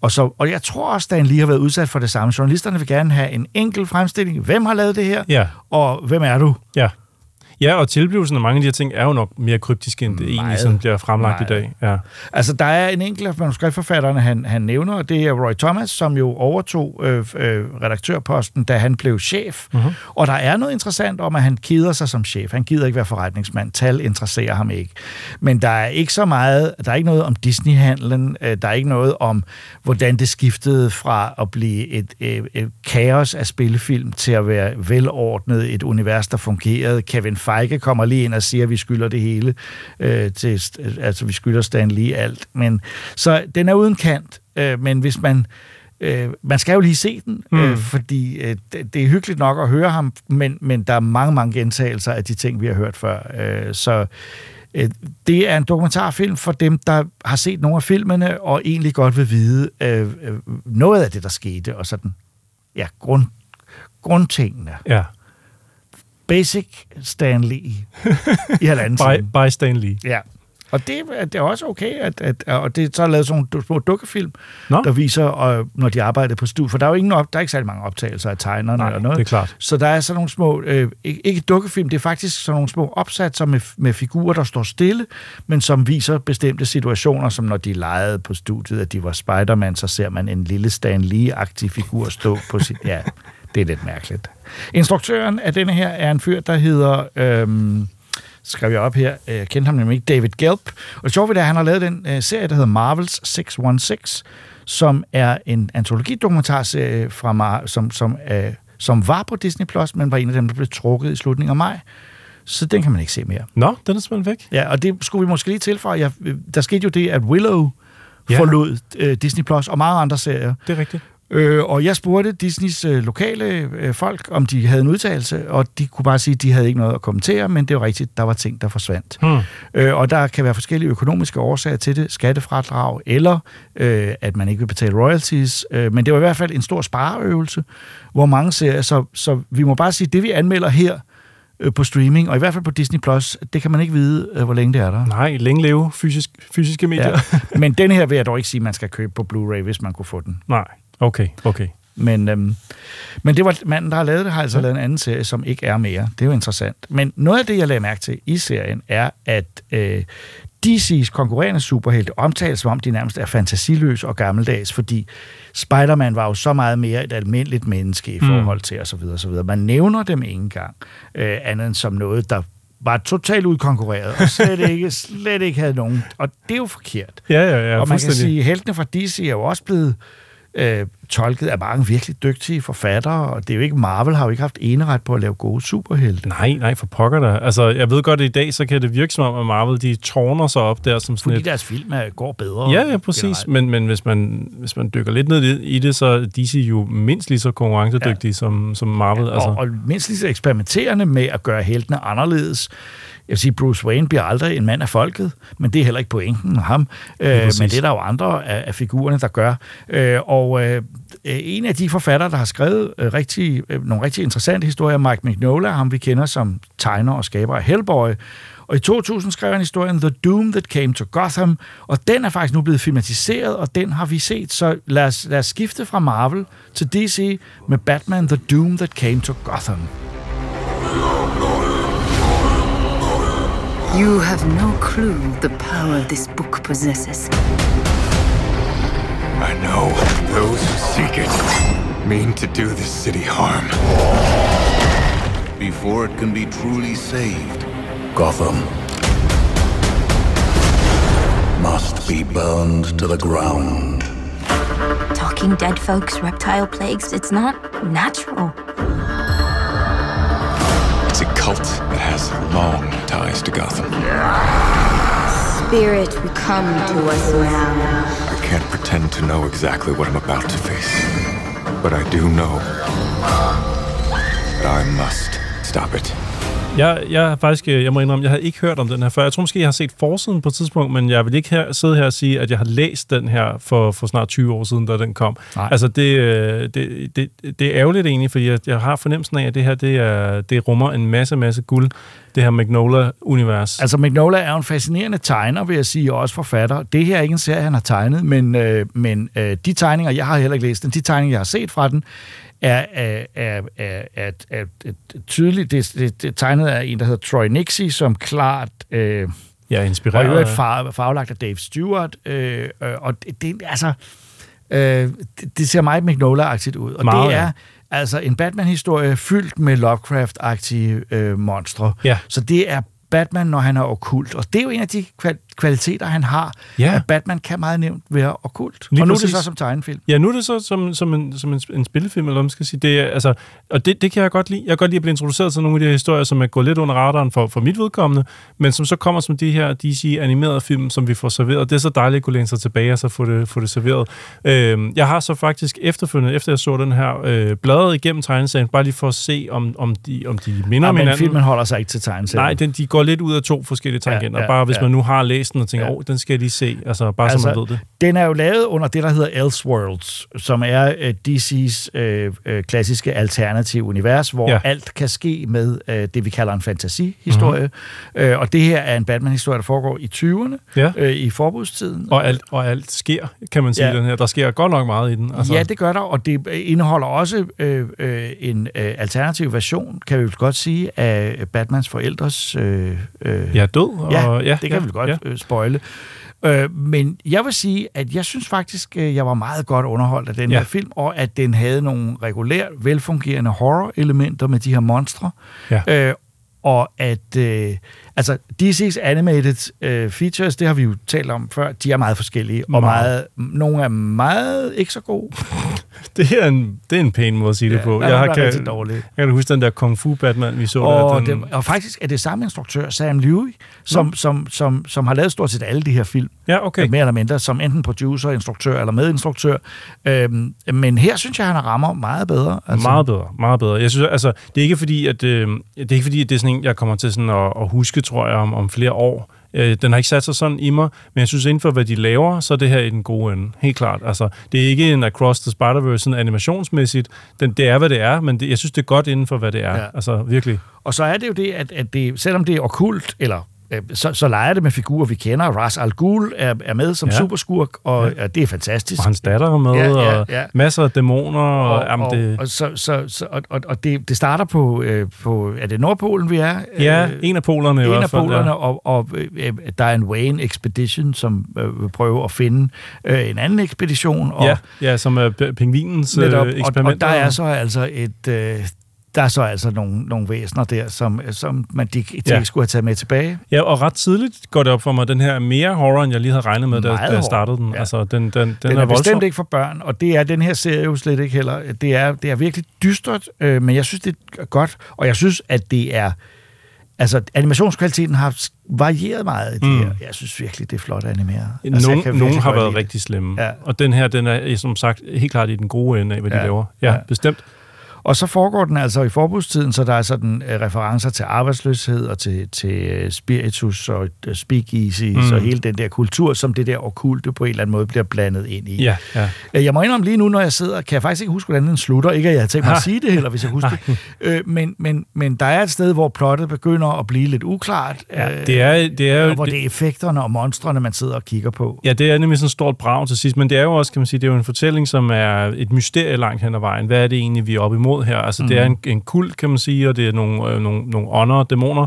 og jeg tror også, Stan Lee har været udsat for det samme. Journalisterne vil gerne have en enkel fremstilling. Hvem har lavet det her? Ja. Og hvem er du? Ja. Ja, og tilblivelsen af mange af de her ting er jo nok mere kryptiske, end det egentlig, som bliver fremlagt i dag. Ja. Altså, der er en enkelt af manuskriptforfatterne, han nævner, og det er Roy Thomas, som jo overtog redaktørposten, da han blev chef. Og der er noget interessant om, at han keder sig som chef. Han gider ikke være forretningsmand. Tal interesserer ham ikke. Men der er ikke så meget... Der er ikke noget om Disney-handlen. Der er ikke noget om, hvordan det skiftede fra at blive et kaos af spillefilm til at være velordnet, et univers, der fungerede. Kevin Feige kommer lige ind og siger, at vi skylder det hele. Vi skylder Stan Lee alt. Men, så den er uden kant, men hvis man... man skal jo lige se den, fordi det er hyggeligt nok at høre ham, men der er mange, mange gentagelser af de ting, vi har hørt før. Så det er en dokumentarfilm for dem, der har set nogle af filmene, og egentlig godt vil vide noget af det, der skete, og sådan, ja, grundtingene. Ja. Basic Stan Lee i halvanden time. By Stan Lee. Ja. Og det er også okay, og det så er lavet sådan nogle små dukkefilm, der viser, når de arbejder på studiet. For der er jo der er ikke særlig mange optagelser af tegnerne eller noget. Det er klart. Så der er sådan nogle små, ikke dukkefilm, det er faktisk sådan nogle små opsatser med figurer, der står stille, men som viser bestemte situationer, som når de legede på studiet, at de var Spider-Man, så ser man en lille Stan Lee-agtig figur stå på sit... Ja, det er lidt mærkeligt. Instruktøren af denne her er en fyr, der hedder... skrev jeg op her. Jeg kendte ham nemlig ikke. David Gelb. Og det sjove ved det er, at han har lavet den serie, der hedder Marvels 616, som er en antologidokumentarserie, som var på Disney+, men var en af dem, der blev trukket i slutningen af maj. Så den kan man ikke se mere. Nå, den er simpelthen væk. Ja, og det skulle vi måske lige tilføje. Der skete jo det, at Willow forlod Disney+, og mange andre serier. Det er rigtigt. Og jeg spurgte Disneys lokale folk, om de havde en udtalelse, og de kunne bare sige, at de havde ikke noget at kommentere, men det var rigtigt, der var ting, der forsvandt. Og der kan være forskellige økonomiske årsager til det, skattefradrag, eller at man ikke vil betale royalties, men det var i hvert fald en stor spareøvelse, hvor mange serier, så vi må bare sige, at det vi anmelder her på streaming, og i hvert fald på Disney+, det kan man ikke vide, hvor længe det er der. Nej, længe leve fysiske medier. Ja. Men den her vil jeg dog ikke sige, at man skal købe på Blu-ray, hvis man kunne få den. Nej. Okay. Men det var manden, der har lavet det, har altså lavet en anden serie, som ikke er mere. Det er jo interessant. Men noget af det, jeg lagde mærke til i serien, er, at DC's konkurrerende superhelte omtales, som om de nærmest er fantasiløse og gammeldags, fordi Spider-Man var jo så meget mere et almindeligt menneske i forhold til osv. Man nævner dem ikke engang, andet end som noget, der var totalt udkonkurreret, og slet ikke havde nogen. Og det er jo forkert. Ja, og man kan sige, at heltene fra DC er jo også blevet tolket af mange virkelig dygtige forfattere, og det er jo ikke, Marvel har jo ikke haft eneret på at lave gode superhelte. Nej, for pokker da. Altså, jeg ved godt, at i dag, så kan det virke som om, at Marvel, de tårner sig op der som sådan fordi deres film går bedre. Ja, præcis. Men hvis man dykker lidt ned i det, så er DC jo mindst lige så konkurrencedygtige som Marvel. Altså. Og mindst lige så eksperimenterende med at gøre heltene anderledes. Jeg vil sige, Bruce Wayne bliver aldrig en mand af folket, men det er heller ikke pointen med ham. Men det er der jo andre af figurerne, der gør. Og en af de forfattere, der har skrevet nogle rigtig interessante historier, Mike Mignola, ham vi kender som tegner og skaber af Hellboy. Og i 2000 skrev han historien The Doom That Came to Gotham, og den er faktisk nu blevet filmatiseret, og den har vi set. Så lad os skifte fra Marvel til DC med Batman The Doom That Came to Gotham. You have no clue the power this book possesses. I know those who seek it mean to do this city harm. Before it can be truly saved, Gotham must be burned to the ground. Talking dead folks, reptile plagues, it's not natural. It's a cult that has long ties to Gotham. Spirit, come to us now. I can't pretend to know exactly what I'm about to face, but I do know that I must stop it. Jeg må indrømme, jeg havde ikke hørt om den her før. Jeg tror måske, jeg har set forsiden på et tidspunkt, men jeg vil ikke sidde her og sige, at jeg har læst den her for snart 20 år siden, da den kom. Nej. Altså, det er ærgerligt egentlig, fordi jeg har fornemmelsen af, at det her, det rummer en masse guld, det her Mignola-univers. Altså, Mignola er en fascinerende tegner, vil jeg sige, og også forfatter. Det her er ikke en serie, han har tegnet, men de tegninger, jeg har heller ikke læst, de tegninger, jeg har set fra den, er tydeligt. Det tegnet af en, der hedder Troy Nixie, som klart inspireret. Og jo et farvelagt af Dave Stewart. Og det, altså, det ser meget Mignola-agtigt ud. Og meget, det er altså en Batman-historie fyldt med Lovecraft-agtige monstre. Ja. Så det er Batman, når han er okkult. Og det er jo en af de kvaliteter, han har, at Batman kan meget nævnt være okkult. Og nu er det så som tegnefilm. Ja, nu er det så som en spillefilm, eller om man skal sige. Det er, altså, og det kan jeg godt lide. Jeg kan godt lide at blive introduceret til nogle af de her historier, som er gået lidt under radaren for mit vedkommende, men som så kommer som de her DC-animerede film, som vi får serveret. Det er så dejligt at kunne læne sig tilbage og så få det serveret. Jeg har så faktisk efterfølgende, efter jeg så den her, bladret igennem tegneserien, bare lige for at se, om de minder om hinanden. Filmen holder sig ikke til tegneserien. Nej, de går lidt ud af to forskellige tangenter, bare hvis man nu har læst den og tænker, den skal jeg lige se, altså bare altså, så man ved det. Den er jo lavet under det, der hedder Elseworlds, som er DC's klassiske alternative univers, hvor alt kan ske med det, vi kalder en fantasihistorie. Mm-hmm. Og det her er en Batman-historie, der foregår i 20'erne, i forbudstiden. Og alt sker, kan man sige, den her. Der sker godt nok meget i den. Altså. Ja, det gør der, og det indeholder også en alternativ version, kan vi jo godt sige, af Batmans forældres død. Og, det kan vi godt spoile. Men jeg vil sige, at jeg synes faktisk, jeg var meget godt underholdt af den her film, og at den havde nogle regulært velfungerende horror-elementer med de her monstre. Ja. Og at altså DC's animated features, det har vi jo talt om før, de er meget forskellige, og nogle er meget ikke så gode. Det er en pæn måde at sige det på. Jeg kan huske den der Kung Fu Batman, vi så. Og, og faktisk er det samme instruktør, Sam Liu, som har lavet stort set alle de her film. Ja, okay. Mere eller mindre, som enten producer, instruktør eller medinstruktør. Men her synes jeg, han rammer meget bedre. Altså. Meget bedre. Jeg synes, altså, det er ikke fordi, at det er sådan en, jeg kommer til sådan at huske, tror jeg, om flere år. Den har ikke sat sig sådan i mig, men jeg synes, inden for hvad de laver, så er det her i den gode ende. Helt klart. Altså, det er ikke en Across the Spider-Verse sådan animationsmæssigt. Det er, hvad det er, men jeg synes, det er godt inden for, hvad det er. Ja. Altså, virkelig. Og så er det jo det, at det, selvom det er okkult, eller så leger det med figurer, vi kender. Ra's al Ghul er med som superskurk, og det er fantastisk. Og hans datter er med, og masser af dæmoner. Og det starter på er det Nordpolen, vi er? Ja, en af polerne i hvert fald. Og der er en Wayne Expedition, som vil prøve at finde en anden ekspedition. Og, som er pingvinens eksperimenter. Og der er så altså et... Der er så altså nogle væsener der, som man ikke skulle have taget med tilbage. Ja, og ret tidligt går det op for mig, at den her er mere horror, end jeg lige havde regnet med, da jeg startede den. Ja. Altså, den er bestemt ikke for børn, og det er den her serie jo slet ikke heller. Det er virkelig dystert, men jeg synes, det er godt, og jeg synes, at det er... Altså, animationskvaliteten har varieret meget i det her. Jeg synes virkelig, det er flot animeret. Altså, nogle har været rigtig slemme, og den her, den er som sagt helt klart i den gode ende af, hvad de laver. Ja, bestemt. Og så foregår den altså i forbudstiden, så der er sådan referencer til arbejdsløshed og til spiritus og speakeasies og hele den der kultur, som det der okkulte på en eller anden måde bliver blandet ind i. Ja, ja. Jeg må indrømme lige nu, når jeg sidder, kan jeg faktisk ikke huske, hvordan den slutter. Ikke at jeg har tænkt mig at sige det heller, hvis jeg husker det. Men der er et sted, hvor plottet begynder at blive lidt uklart. Ja, det er jo, hvor det er effekterne og monstrene, man sidder og kigger på. Ja, det er nemlig sådan et stort brag til sidst, men det er jo også, kan man sige, det er jo en fortælling, som er et mysterie langt hen ad vejen. Hvad er det egentlig, vi er oppe imod her? Altså, det er en kult, kan man sige, og det er nogle ånder og dæmoner,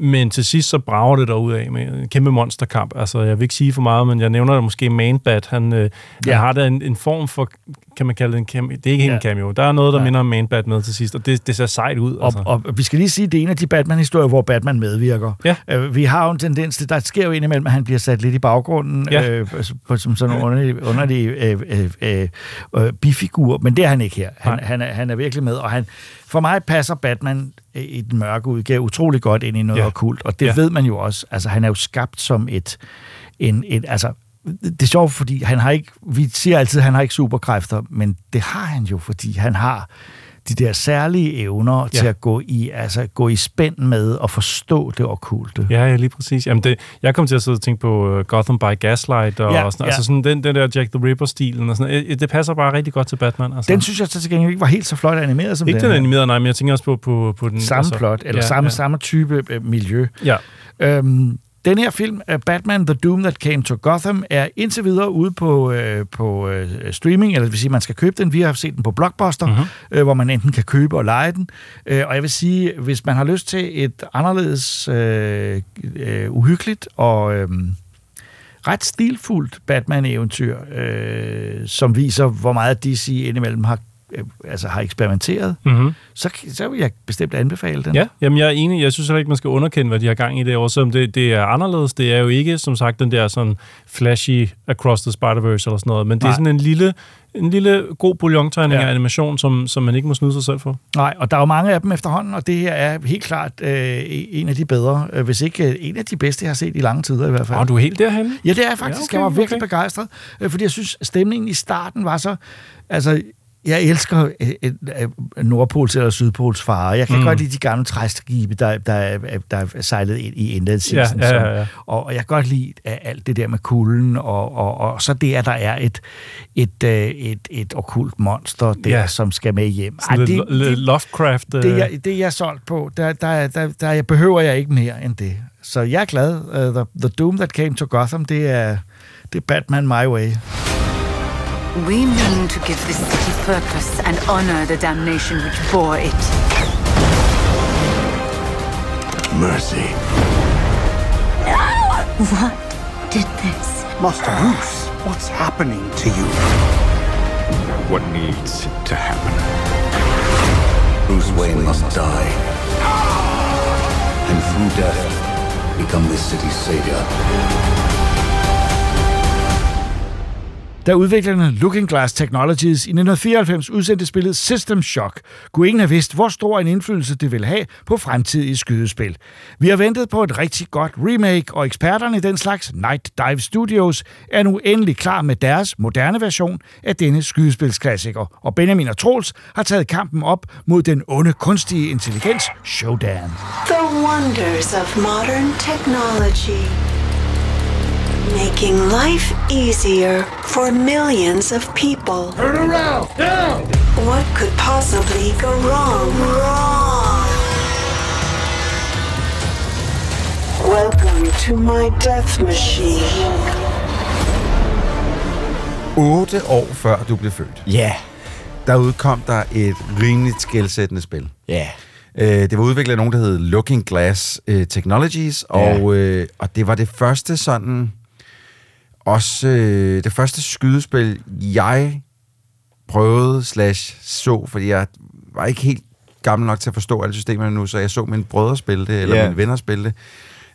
men til sidst så brager det derudaf med en kæmpe monsterkamp. Altså, jeg vil ikke sige for meget, men jeg nævner det måske Man-Bat. Han har da en form for, kan man kalde det en cameo? Det er ikke en cameo. Der er noget, der minder om Man-Bat med til sidst, og det ser sejt ud. Altså. Og vi skal lige sige, det er en af de Batman-historier, hvor Batman medvirker. Ja. Vi har jo en tendens til, der sker jo indimellem, at han bliver sat lidt i baggrunden, som sådan en underlig bifigur, men det er han ikke her. Han er virkelig med, og han... For mig passer Batman i den mørke udgave utrolig godt ind i noget okkult, og det ved man jo også. Altså, han er jo skabt som altså, det er sjovt, fordi han har ikke, vi siger altid, at han har ikke superkræfter, men det har han jo, fordi han har de der særlige evner til at gå i spænd med og forstå det okkulte. Ja, lige præcis. Jamen jeg kom til at sidde og tænke på Gotham by Gaslight og sådan, altså sådan den der Jack the Ripper-stilen og sådan. Det passer bare rigtig godt til Batman. Altså. Den synes jeg så til gengæld ikke var helt så flot animeret som ikke den animerede, nej, men jeg tænker også på den... Samme altså, plot, eller samme type miljø. Ja. Den her film, Batman, The Doom That Came to Gotham, er indtil videre ude på streaming, eller det vil sige, at man skal købe den. Vi har set den på Blockbuster, hvor man enten kan købe og leje den. Og jeg vil sige, hvis man har lyst til et anderledes uhyggeligt og ret stilfuldt Batman-eventyr, som viser, hvor meget DC indimellem har eksperimenteret, så vil jeg bestemt anbefale den. Ja, jamen jeg er enig. Jeg synes heller ikke, man skal underkende, hvad de har gang i det år, selvom det er anderledes. Det er jo ikke, som sagt, den der sådan flashy Across the Spider-Verse eller sådan noget, men det er sådan en lille god bouillontegning af animation, som man ikke må snyde sig selv for. Nej, og der er jo mange af dem efterhånden, og det her er helt klart en af de bedre, hvis ikke en af de bedste, jeg har set i lange tider i hvert fald. Og du er helt derhenne? Ja, det er jeg faktisk. Jeg var virkelig begejstret, fordi jeg synes, stemningen i starten var så... Altså, jeg elsker Nordpols eller Sydpols farer. Jeg kan godt lide de gamle træskibe, der er sejlet ind i indlandsisen. Ja. Og jeg kan godt lide alt det der med kulden, og så det, at der er et okkult monster der, som skal med hjem. Ej, det Lovecraft. Det jeg er solgt på, der behøver jeg ikke mere end det. Så jeg er glad. The Doom That Came to Gotham, det er Batman My Way. We mean to give this city purpose and honor the damnation which bore it. Mercy. No! What did this? Master Bruce, what's happening to you? What needs it to happen? Bruce Wayne must die. And through death, become this city's savior. Da udviklerne Looking Glass Technologies i 1994 udsendte spillet System Shock, kunne ingen have vidst, hvor stor en indflydelse det ville have på fremtidige skydespil. Vi har ventet på et rigtig godt remake, og eksperterne i den slags, Night Dive Studios, er nu endelig klar med deres moderne version af denne skydespilsklassiker. Og Benjamin og Troels har taget kampen op mod den onde kunstige intelligens Showdown. The wonders of modern technology. Making life easier for millions of people. Turn around! Down! What could possibly go wrong? Welcome to my death machine. 8 år før du blev født. Ja. Yeah. Der udkom der et rimeligt skelsættende spil. Ja. Yeah. Det var udviklet af nogen, der hed Looking Glass Technologies, og det var det første sådan... Også det første skydespil, jeg prøvede /så, fordi jeg var ikke helt gammel nok til at forstå alle systemerne nu, så jeg så mine brødre spille det, eller mine venner spille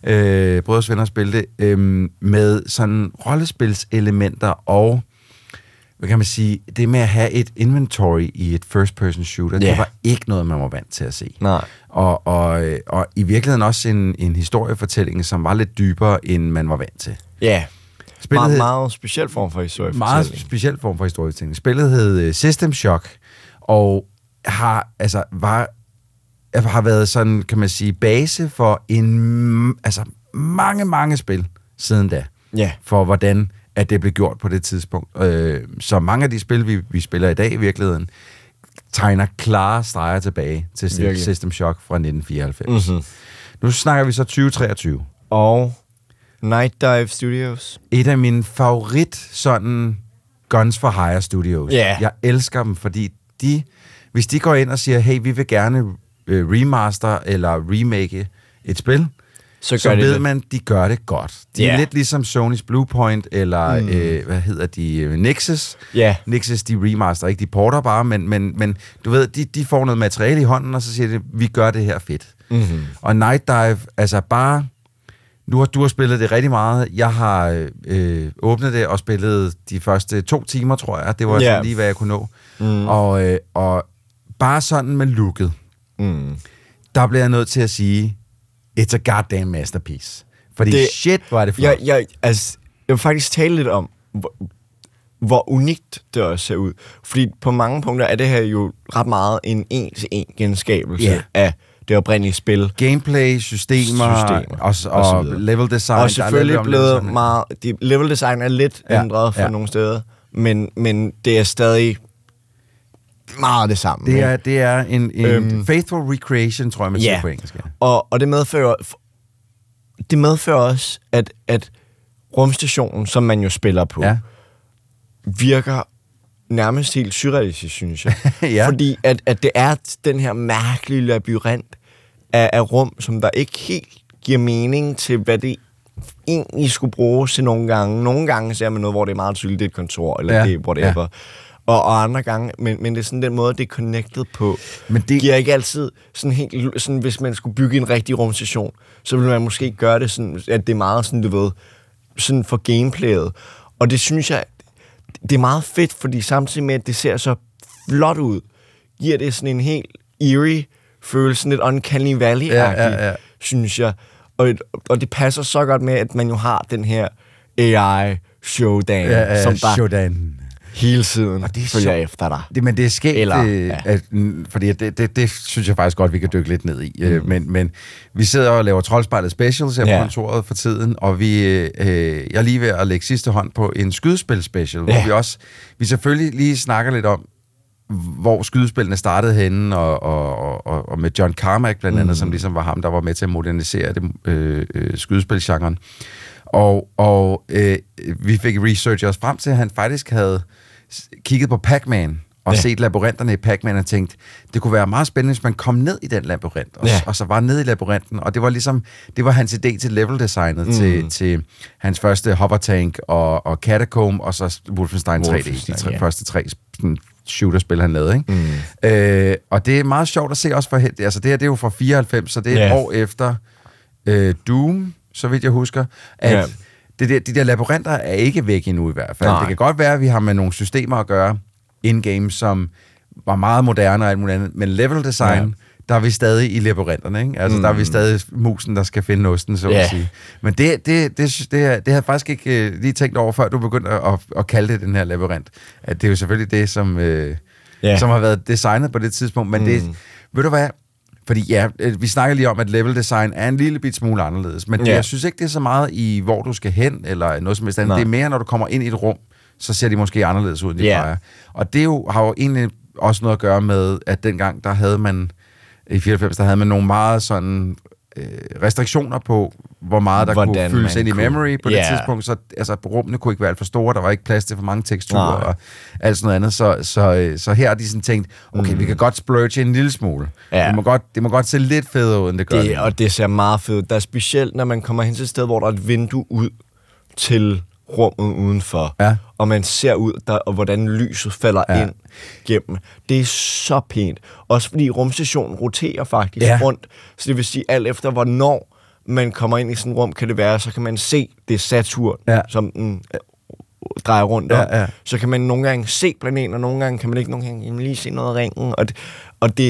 det, brødres venner spille det, med sådan rollespilselementer og, hvad kan man sige, det med at have et inventory i et first-person shooter, det var ikke noget, man var vant til at se. Nej. Og i virkeligheden også en historiefortælling, som var lidt dybere, end man var vant til. Ja, yeah. Meget speciel form for historiefortælling. Spillet hed System Shock, og har været sådan, kan man sige, base for en mange spil siden da. Ja. For hvordan at det blev gjort på det tidspunkt. Så mange af de spil, vi spiller i dag i virkeligheden, tegner klare streger tilbage til System Shock fra 1994. Mm-hmm. Nu snakker vi så 2023. Og Night Dive Studios. Et af mine favorit sådan Guns for Hire Studios. Yeah. Jeg elsker dem, fordi hvis de går ind og siger, hey, vi vil gerne remaster eller remake et spil, så ved man, de gør det godt. De er lidt ligesom Sony's Bluepoint, eller hvad hedder de? Nexus. Yeah. Nexus, de remaster, ikke? De porter bare, men du ved, de får noget materiale i hånden, og så siger de, vi gør det her fedt. Mm-hmm. Og Night Dive, altså bare... Du har spillet det rigtig meget. Jeg har åbnet det og spillet de første 2 timer, tror jeg. Det var sådan lige, hvad jeg kunne nå. Mm. Og bare sådan med looket, der bliver jeg nødt til at sige... It's a goddamn masterpiece. Fordi shit, hvor er det flot. Jeg vil faktisk tale lidt om, hvor unikt det også ser ud. Fordi på mange punkter er det her jo ret meget en en-til-en genskabelse af det oprindelige spil. Gameplay, systemer og level design. Og selvfølgelig blevet meget... Level design er lidt ændret fra nogle steder, men det er stadig... meget det samme. Det er en faithful recreation, tror jeg, man siger på engelsk. Og det medfører også, at rumstationen, som man jo spiller på, virker nærmest helt surrealistisk, synes jeg. Fordi at det er den her mærkelige labyrint af rum, som der ikke helt giver mening til, hvad det egentlig skulle bruges til nogle gange. Nogle gange ser man noget, hvor det er meget tydeligt, det er et kontor, eller det er whatever. Ja. Og andre gange, men det er sådan den måde, det er connected på. Men det giver ikke altid sådan helt... Sådan, hvis man skulle bygge en rigtig rumstation, så ville man måske gøre det sådan, at det er meget sådan, du ved, sådan for gameplayet. Og det synes jeg, det er meget fedt, fordi samtidig med, at det ser så flot ud, giver det sådan en helt eerie følelse, sådan lidt uncanny valley-agtigt, synes jeg. Og det passer så godt med, at man jo har den her AI-showdown, som der... Showdown. Hele tiden følger jeg efter dig. Men det er sket, fordi det synes jeg faktisk godt, vi kan dykke lidt ned i. Men vi sidder og laver Troldspejlet Specials her på kontoret for tiden, og jeg er lige ved at lægge sidste hånd på en skydespil special, hvor vi selvfølgelig lige snakker lidt om, hvor skydespillene startede henne, og med John Carmack blandt andet, som ligesom var ham, der var med til at modernisere det, skydespilgenren. Og vi fik research også frem til, at han faktisk havde kigget på Pac-Man og set labyrinterne i Pac-Man og tænkt, det kunne være meget spændende, hvis man kom ned i den labyrint, og så var ned i labyrinten. Og det var ligesom, det var hans idé til level-designet, til hans første Hover Tank og Catacomb, og så Wolfenstein 3D, de første 3 shooterspil, han lavede. Ikke? Og det er meget sjovt at se også for, altså det her, det er jo fra 94, så det er et år efter Doom, så vidt jeg husker, at de der labyrinter er ikke væk endnu i hvert fald. Nej. Det kan godt være, at vi har med nogle systemer at gøre in-game, som var meget moderne og alt muligt andet, men level design, der er vi stadig i labyrinterne, ikke? Altså, der er vi stadig musen, der skal finde osten, så at sige. Men det havde jeg faktisk ikke lige tænkt over, før du begyndte at kalde det den her labyrint. At det er jo selvfølgelig det, som har været designet på det tidspunkt, men det... Ved du hvad? Fordi vi snakker lige om, at level design er en lille bit smule anderledes, men jeg synes ikke, det er så meget i, hvor du skal hen, eller noget som helst andet. Nej. Det er mere, når du kommer ind i et rum, så ser de måske anderledes ud, end de plejer. Og det har jo egentlig også noget at gøre med, at dengang, der havde man, i 94, der havde man nogle meget sådan restriktioner på, hvor meget der hvordan kunne fyldes ind i memory på det tidspunkt, så altså, rummene kunne ikke være alt for store, der var ikke plads til for mange teksturer og alt sådan noget andet, så her har de sådan tænkt, okay, vi kan godt splurge en lille smule, det må godt se lidt federe ud, end det gør det. Og det ser meget fedt. Der er specielt, når man kommer hen til et sted, hvor der er et vindue ud til rummet udenfor, og man ser ud, og hvordan lyset falder ind gennem. Det er så pænt. Også fordi rumstationen roterer faktisk rundt, så det vil sige, alt efter hvornår man kommer ind i sådan et rum, kan det være, så kan man se det Saturn, som den drejer rundt om. Så kan man nogle gange se planeten, og nogle gange kan man ikke, nogle gange lige se noget af ringen. Og det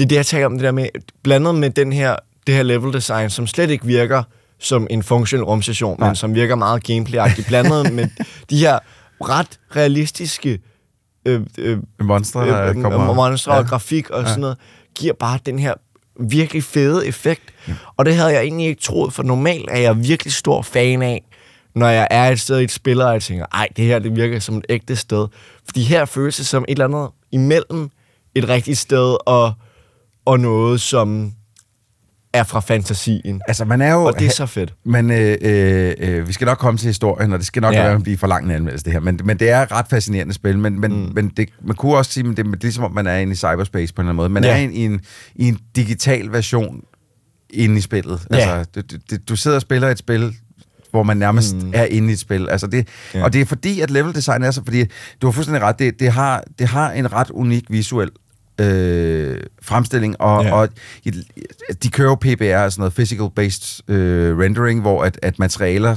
er det, jeg taler om, det der med, blandet med det her level design, som slet ikke virker som en funktionel rumstation, men som virker meget gameplay-agtigt, blandet med de her ret realistiske monstre og grafik og sådan noget, giver bare den her virkelig fede effekt. Ja. Og det havde jeg egentlig ikke troet, for normalt er jeg virkelig stor fan af, når jeg er et sted i et spiller, og jeg tænker, ej, det her det virker som et ægte sted. Fordi her føles det som et eller andet imellem et rigtigt sted og noget, som er fra fantasien. Altså, man er jo, og det er så fedt. Men vi skal nok komme til historien, og det skal nok blive for langt en anmeldelse, det her. Men det er et ret fascinerende spil, men det, man kunne også sige, at det er ligesom, om man er inde i cyberspace på en eller anden måde. Man er i en digital version inde i spillet. Ja. Altså, du sidder og spiller et spil, hvor man nærmest er inde i et spil. Altså det, og det er fordi, at level design er så, fordi du har fuldstændig ret, det har en ret unik visuel fremstilling, og de kører jo PBR, altså noget physical-based rendering, hvor at materialer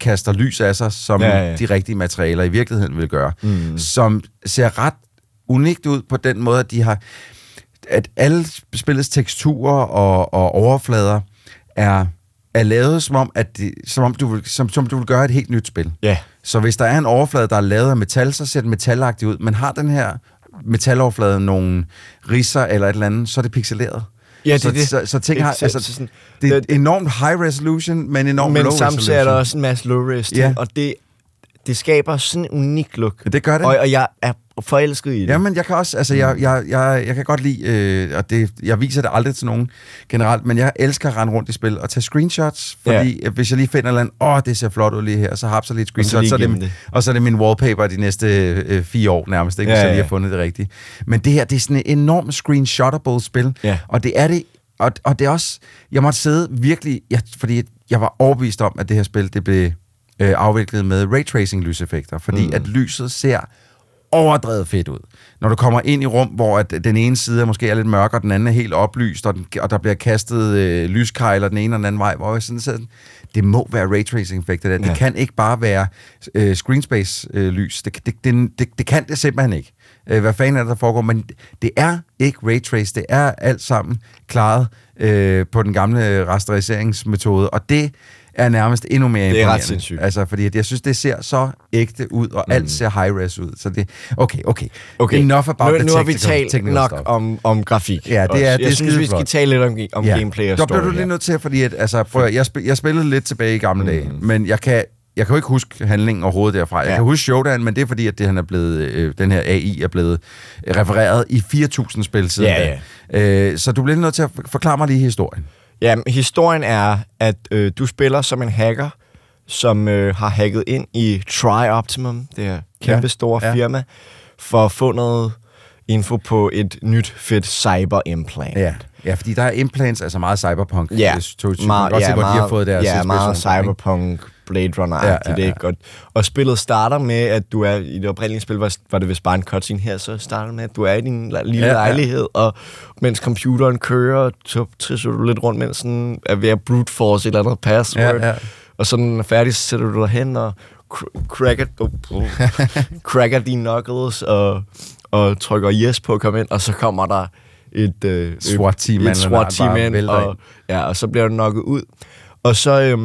kaster lys af sig, som de rigtige materialer i virkeligheden vil gøre, som ser ret unikt ud på den måde, at de har, at alle spillets teksturer og overflader er lavet som om, at det, som om du vil gøre et helt nyt spil. Yeah. Så hvis der er en overflade, der er lavet af metal, så ser den metalagtig ud. Man har den her metaloverflade, nogle ridser eller et eller andet, så er det pixeleret. Ja, det. Så ting har, altså, sådan, det er enormt high resolution, men enormt low resolution. Men samtidig er der også en masse low res, og det skaber sådan en unik look. Ja, det gør det. Og jeg er forelsket i det. Jamen, jeg kan også, altså, jeg kan godt lide, og det, jeg viser det aldrig til nogen generelt, men jeg elsker at rende rundt i spil og tage screenshots, fordi hvis jeg lige finder et eller andet, det ser flot ud lige her, så hapser lidt screenshots, og så er det min wallpaper de næste 4 år nærmest, ikke, hvis jeg lige har fundet det rigtige. Men det her, det er sådan et enormt screenshottable spil, og det er det, og det er også, jeg måtte sidde virkelig, fordi jeg var overbevist om, at det her spil, det blev afviklet med raytracing-lyseffekter, fordi at lyset ser overdrevet fedt ud. Når du kommer ind i rum, hvor at den ene side måske er lidt mørk, og den anden er helt oplyst, og der bliver kastet lyskejler den ene og den anden vej, hvor jeg sådan, det må være raytracing-effekter der. Ja. Det kan ikke bare være screenspace-lys. Det kan det simpelthen ikke. Hvad fanden er der foregår, men det er ikke raytrace. Det er alt sammen klaret på den gamle rasteriseringsmetode, og det er nærmest endnu mere imponerende. Det er ret sindssygt. Altså, fordi jeg synes, det ser så ægte ud, og alt ser high-res ud. Så det, okay. Enough about the technical stuff. Nu har vi talt nok om grafik. Ja, jeg synes, vi skal tale lidt om gameplay og story. Der bliver du lige nødt til, fordi at, altså, jeg spillede lidt tilbage i gamle dage, men jeg kan jo ikke huske handlingen overhovedet derfra. Jeg kan huske showdown, men det er fordi, at den her AI er blevet refereret i 4.000 spil siden. Så du bliver nødt til at forklare mig lige historien. Ja, historien er, at du spiller som en hacker, som har hacket ind i Tri-Optimum, det her kæmpe store firma, for at få noget info på et nyt fedt cyber-implant. Ja, fordi der er implants, altså meget cyberpunk. Ja, meget cyberpunk, Blade Runner-agtigt. Og spillet starter med, at du er, i det oprindelige spil var det vist bare en cutscene her, så starter det med, at du er i din lille lejlighed, og mens computeren kører, så trisser du lidt rundt, mens den er ved at brute force et eller andet password, og så den er færdig, så sætter du dig hen og cracker dine knuckles, og trykker yes på at komme ind, og så kommer der et SWAT-team ind, og så bliver du nokket ud. Og så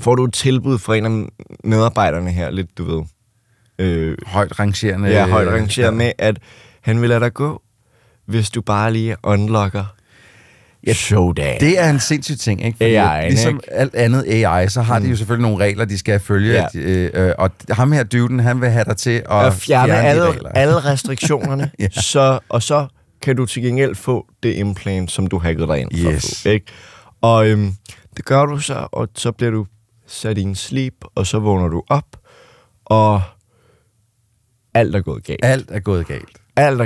får du et tilbud fra en af medarbejderne her, lidt, du ved. Højt rangerende med, at han vil lade dig gå, hvis du bare lige unlocker showdown. Det er en sindssyg ting, ikke? Fordi AI, ligesom ikke? Alt andet AI, så har de jo selvfølgelig nogle regler, de skal følge. Ja. Og ham her dyvden, han vil have dig til at fjerne alle restriktionerne, så kan du til gengæld få det implant, som du hackede dig ind for at få, ikke? Og det gør du så, og så bliver du sat i en sleep, og så vågner du op, og alt er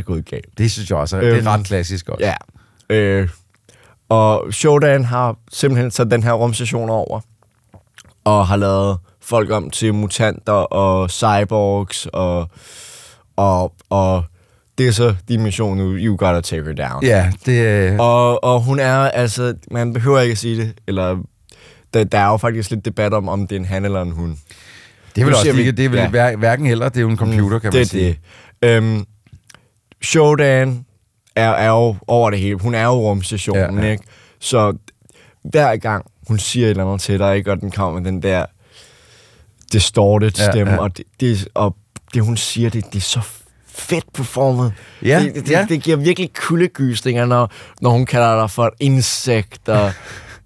gået galt. Det synes jeg også, det er ret klassisk også. Ja. Og Shodan har simpelthen sat den her rumstation over, og har lavet folk om til mutanter og cyborgs, og det er så din mission nu, you gotta take her down. Ja, det... Og hun er, altså, man behøver ikke at sige det, eller der er jo faktisk lidt debat om det er en han eller en hun. Det er vel også ikke, det er vel hverken heller, det er jo en computer, kan man sige. Det er det. Shodan er jo over det hele. Hun er jo rumstationen, ikke? Så hver gang hun siger et eller andet til dig, ikke? Og den kommer den der distorted stemme, og det hun siger, det er så fedt performet. Ja, det giver virkelig kuldegysninger, når hun kalder dig for et insekt,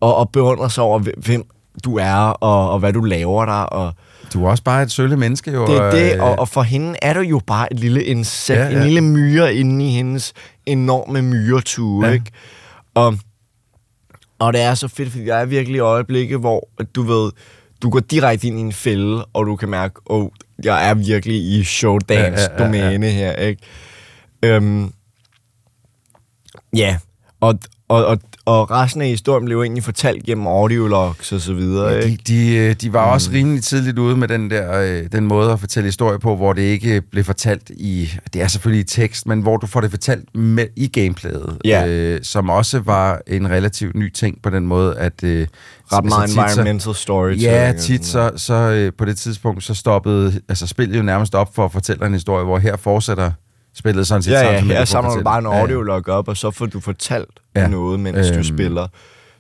og beundrer sig over, hvem du er, og hvad du laver der, og... Du er også bare et sølle menneske, jo. Det er det, og for hende er du jo bare et lille insekt, en lille myre inde i hendes enorme myretue, ikke? Og det er så fedt, fordi der er virkelig i øjeblikke, hvor du ved, du går direkte ind i en fælde, og du kan mærke, jeg er virkelig i showdance-domæne her, ikke? Og resten af historien blev egentlig fortalt gennem audiologs og så videre. Ja, de var også rimelig tidligt ude med den måde at fortælle historie på, hvor det ikke blev fortalt i... Det er selvfølgelig i tekst, men hvor du får det fortalt med, i gameplayet, som også var en relativt ny ting på den måde, at... ret meget environmental storytelling. Ja, tit så på det tidspunkt, så stoppede... Altså spillet jo nærmest op for at fortælle en historie, hvor her fortsætter... spillet sådan set sammen. Ja, her samler du bare en audiolog op, og så får du fortalt noget, mens du spiller.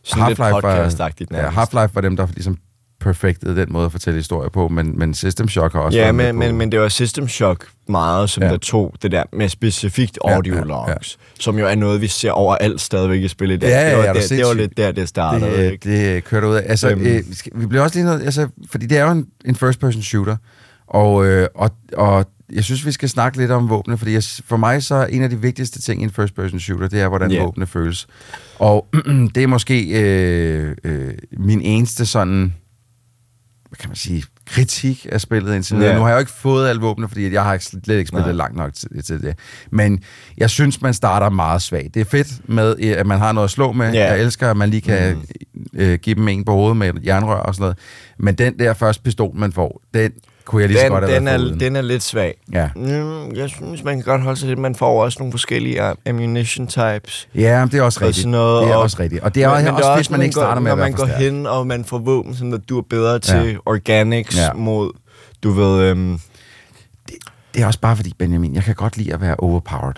Sådan lidt podcast-agtigt nærmest. Ja, Half-Life var dem, der ligesom perfektede den måde at fortælle historier på, men System Shock har også været med på. Men det var System Shock meget, som der tog det der med specifikt audiologs, som jo er noget, vi ser overalt stadigvæk i spil i dag. Det var lidt der, det startede. Det kørte ud af. Altså, vi blev også lige noget... Altså, fordi det er jo en first-person shooter, og jeg synes, vi skal snakke lidt om våbne, fordi for mig så er en af de vigtigste ting i en first-person shooter, det er, hvordan våbne føles. Og det er måske min eneste sådan, hvad kan man sige, kritik af spillet indtil nu. Nu har jeg jo ikke fået alle våbne, fordi jeg har slet ikke spillet langt nok til det. Men jeg synes, man starter meget svagt. Det er fedt med, at man har noget at slå med. Jeg elsker, at man lige kan give dem en på hovedet med jernrør og sådan noget. Men den der første pistol, man får, den... Den er lidt svag. Ja. Jeg synes, man kan godt holde sig lidt. Man får også nogle forskellige ammunition types. Ja, det er også rigtigt. Og det er også, hvis man ikke starter med at være forstærket. Når man går hen, og man får våben, sådan at du er bedre til organics mod, du ved... Det er også bare fordi, Benjamin, jeg kan godt lide at være overpowered.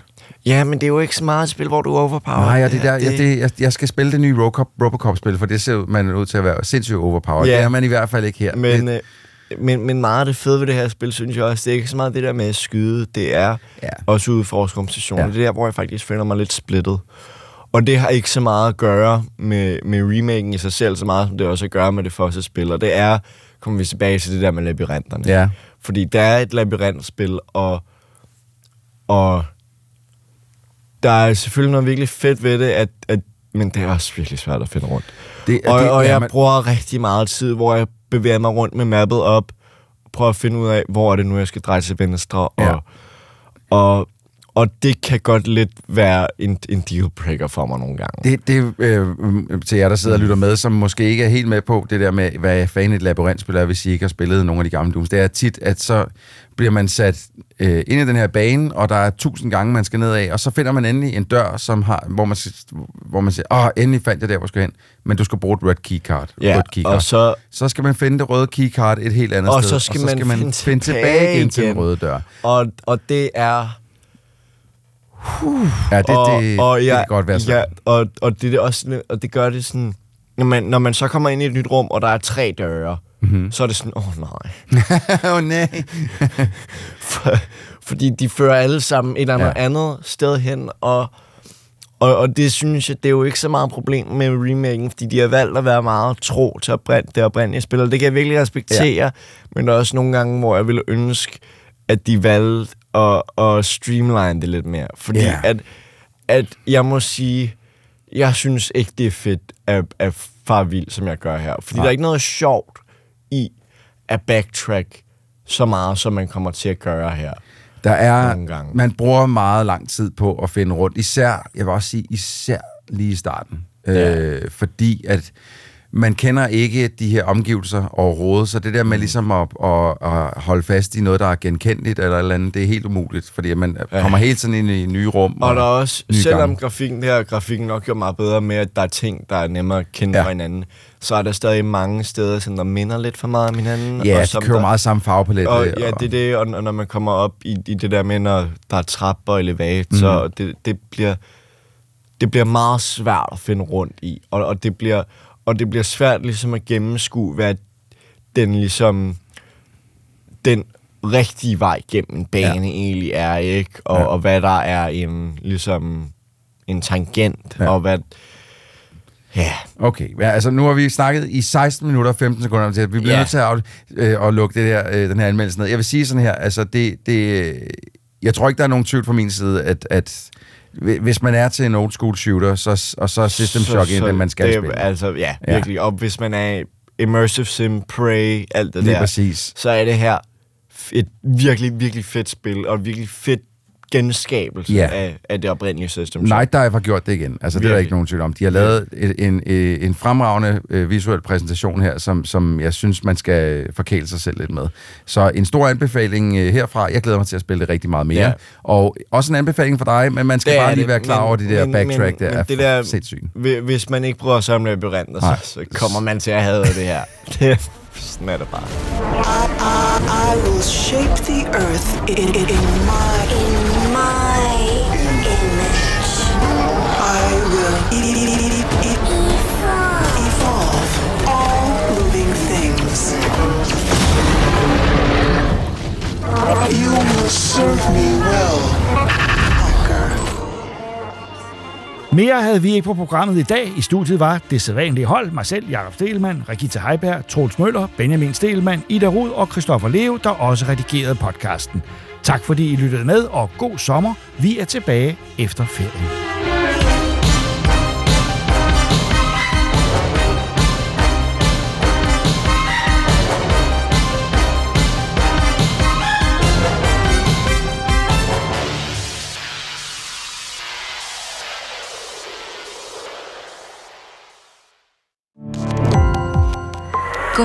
Ja, men det er jo ikke så meget et spil, hvor du er overpowered. Nej, jeg skal spille det nye Robocop-spil, for det ser man ud til at være sindssygt overpowered. Ja. Det er man i hvert fald ikke her. Men meget af det fede ved det her spil, synes jeg også, det er ikke så meget det der med at skyde, det er også udforske rumstationer. Det er der, hvor jeg faktisk finder mig lidt splittet. Og det har ikke så meget at gøre med remaken i sig selv, så meget som det også at gøre med det første spil. Og det er, kommer vi tilbage til det der med labyrinterne. Ja. Fordi der er et labyrintspil, og der er selvfølgelig noget virkelig fedt ved det, men det er også virkelig svært at finde rundt. Jeg bruger rigtig meget tid, hvor jeg bevæger mig rundt med mappet op, prøver at finde ud af, hvor er det nu, jeg skal dreje til venstre, og det kan godt lidt være en dealbreaker for mig nogle gange. Det til jer, der sidder og lytter med, som måske ikke er helt med på det der med, hvad fanden et labyrintspil er, hvis I ikke har spillet nogle af de gamle Dooms. Det er tit, at så bliver man sat ind i den her bane, og der er 1000 gange, man skal ned af, og så finder man endelig en dør, som har, hvor man siger, endelig fandt jeg der, hvor jeg skal hen. Men du skal bruge et red keycard. Og så skal man finde det røde keycard et helt andet sted, og så skal man finde tilbage igen til den røde dør. Og det er... Og det gør det sådan, når man så kommer ind i et nyt rum, og der er 3 døre, så er det sådan, nej. Fordi de fører alle sammen et eller andet sted hen, og det synes jeg, det er jo ikke så meget problem med remaking, fordi de har valgt at være meget tro til det oprindelige spil, og det kan jeg virkelig respektere, men der er også nogle gange, hvor jeg ville ønske, at de valgte og streamline det lidt mere. Fordi at jeg må sige, jeg synes ikke, det er fedt at fare vild, som jeg gør her. Fordi der er ikke noget sjovt i at backtrack så meget, som man kommer til at gøre her. Der er, man bruger meget lang tid på at finde rundt. Jeg vil også sige, især lige i starten. Fordi at man kender ikke de her omgivelser overhovedet, så det der med ligesom at holde fast i noget, der er genkendeligt eller et eller andet, det er helt umuligt, fordi man kommer hele tiden ind i nye rum. Og der er også, selvom grafikken nok gør meget bedre med, at der er ting, der er nemmere at kende fra hinanden, så er der stadig mange steder, som der minder lidt for meget om hinanden. Ja, og som de kører meget samme farvepalet. Ja, det er det, og når man kommer op i det der med, når der er trapper og elevator, så det bliver meget svært at finde rundt i, og det bliver svært ligesom at gennemskue, hvad den rigtig vej gennem en bane egentlig er, ikke? Og, og hvad der er en, ligesom, en tangent, og hvad... Okay, altså nu har vi snakket i 16 minutter og 15 sekunder om det her. Vi bliver nødt til at lukke det der, den her anmeldelse ned. Jeg vil sige sådan her, altså det jeg tror ikke, der er nogen tvivl fra min side, at hvis man er til en old school shooter, så er System Shock en, den man skal spille. Altså, virkelig. Og hvis man er immersive sim, Prey, alt det lige der, præcis, så er det her et virkelig, virkelig fedt spil, og et virkelig fedt genskabelse af det oprindelige System Shock. Night Dive har gjort det igen. Altså, det er der ikke nogen tvivl om. De har lavet en fremragende visuel præsentation her, som jeg synes, man skal forkæle sig selv lidt med. Så en stor anbefaling herfra. Jeg glæder mig til at spille det rigtig meget mere. Ja. Og også en anbefaling for dig, men man skal bare lige være klar over det der backtrack, det er sindssygt. Hvis man ikke prøver at samle labyrinter, så kommer man til at have det her. Sådan er det bare. I will shape the earth in my image. I will evolve all living things. You will serve me well. Mere havde vi ikke på programmet i dag. I studiet var det sædvanlige hold, mig selv, Jakob Stelman, Regitha Heiberg, Troels Møller, Benjamin Stelman, Ida Rud og Christoffer Leo, der også redigerede podcasten. Tak fordi I lyttede med, og god sommer. Vi er tilbage efter ferien. Gå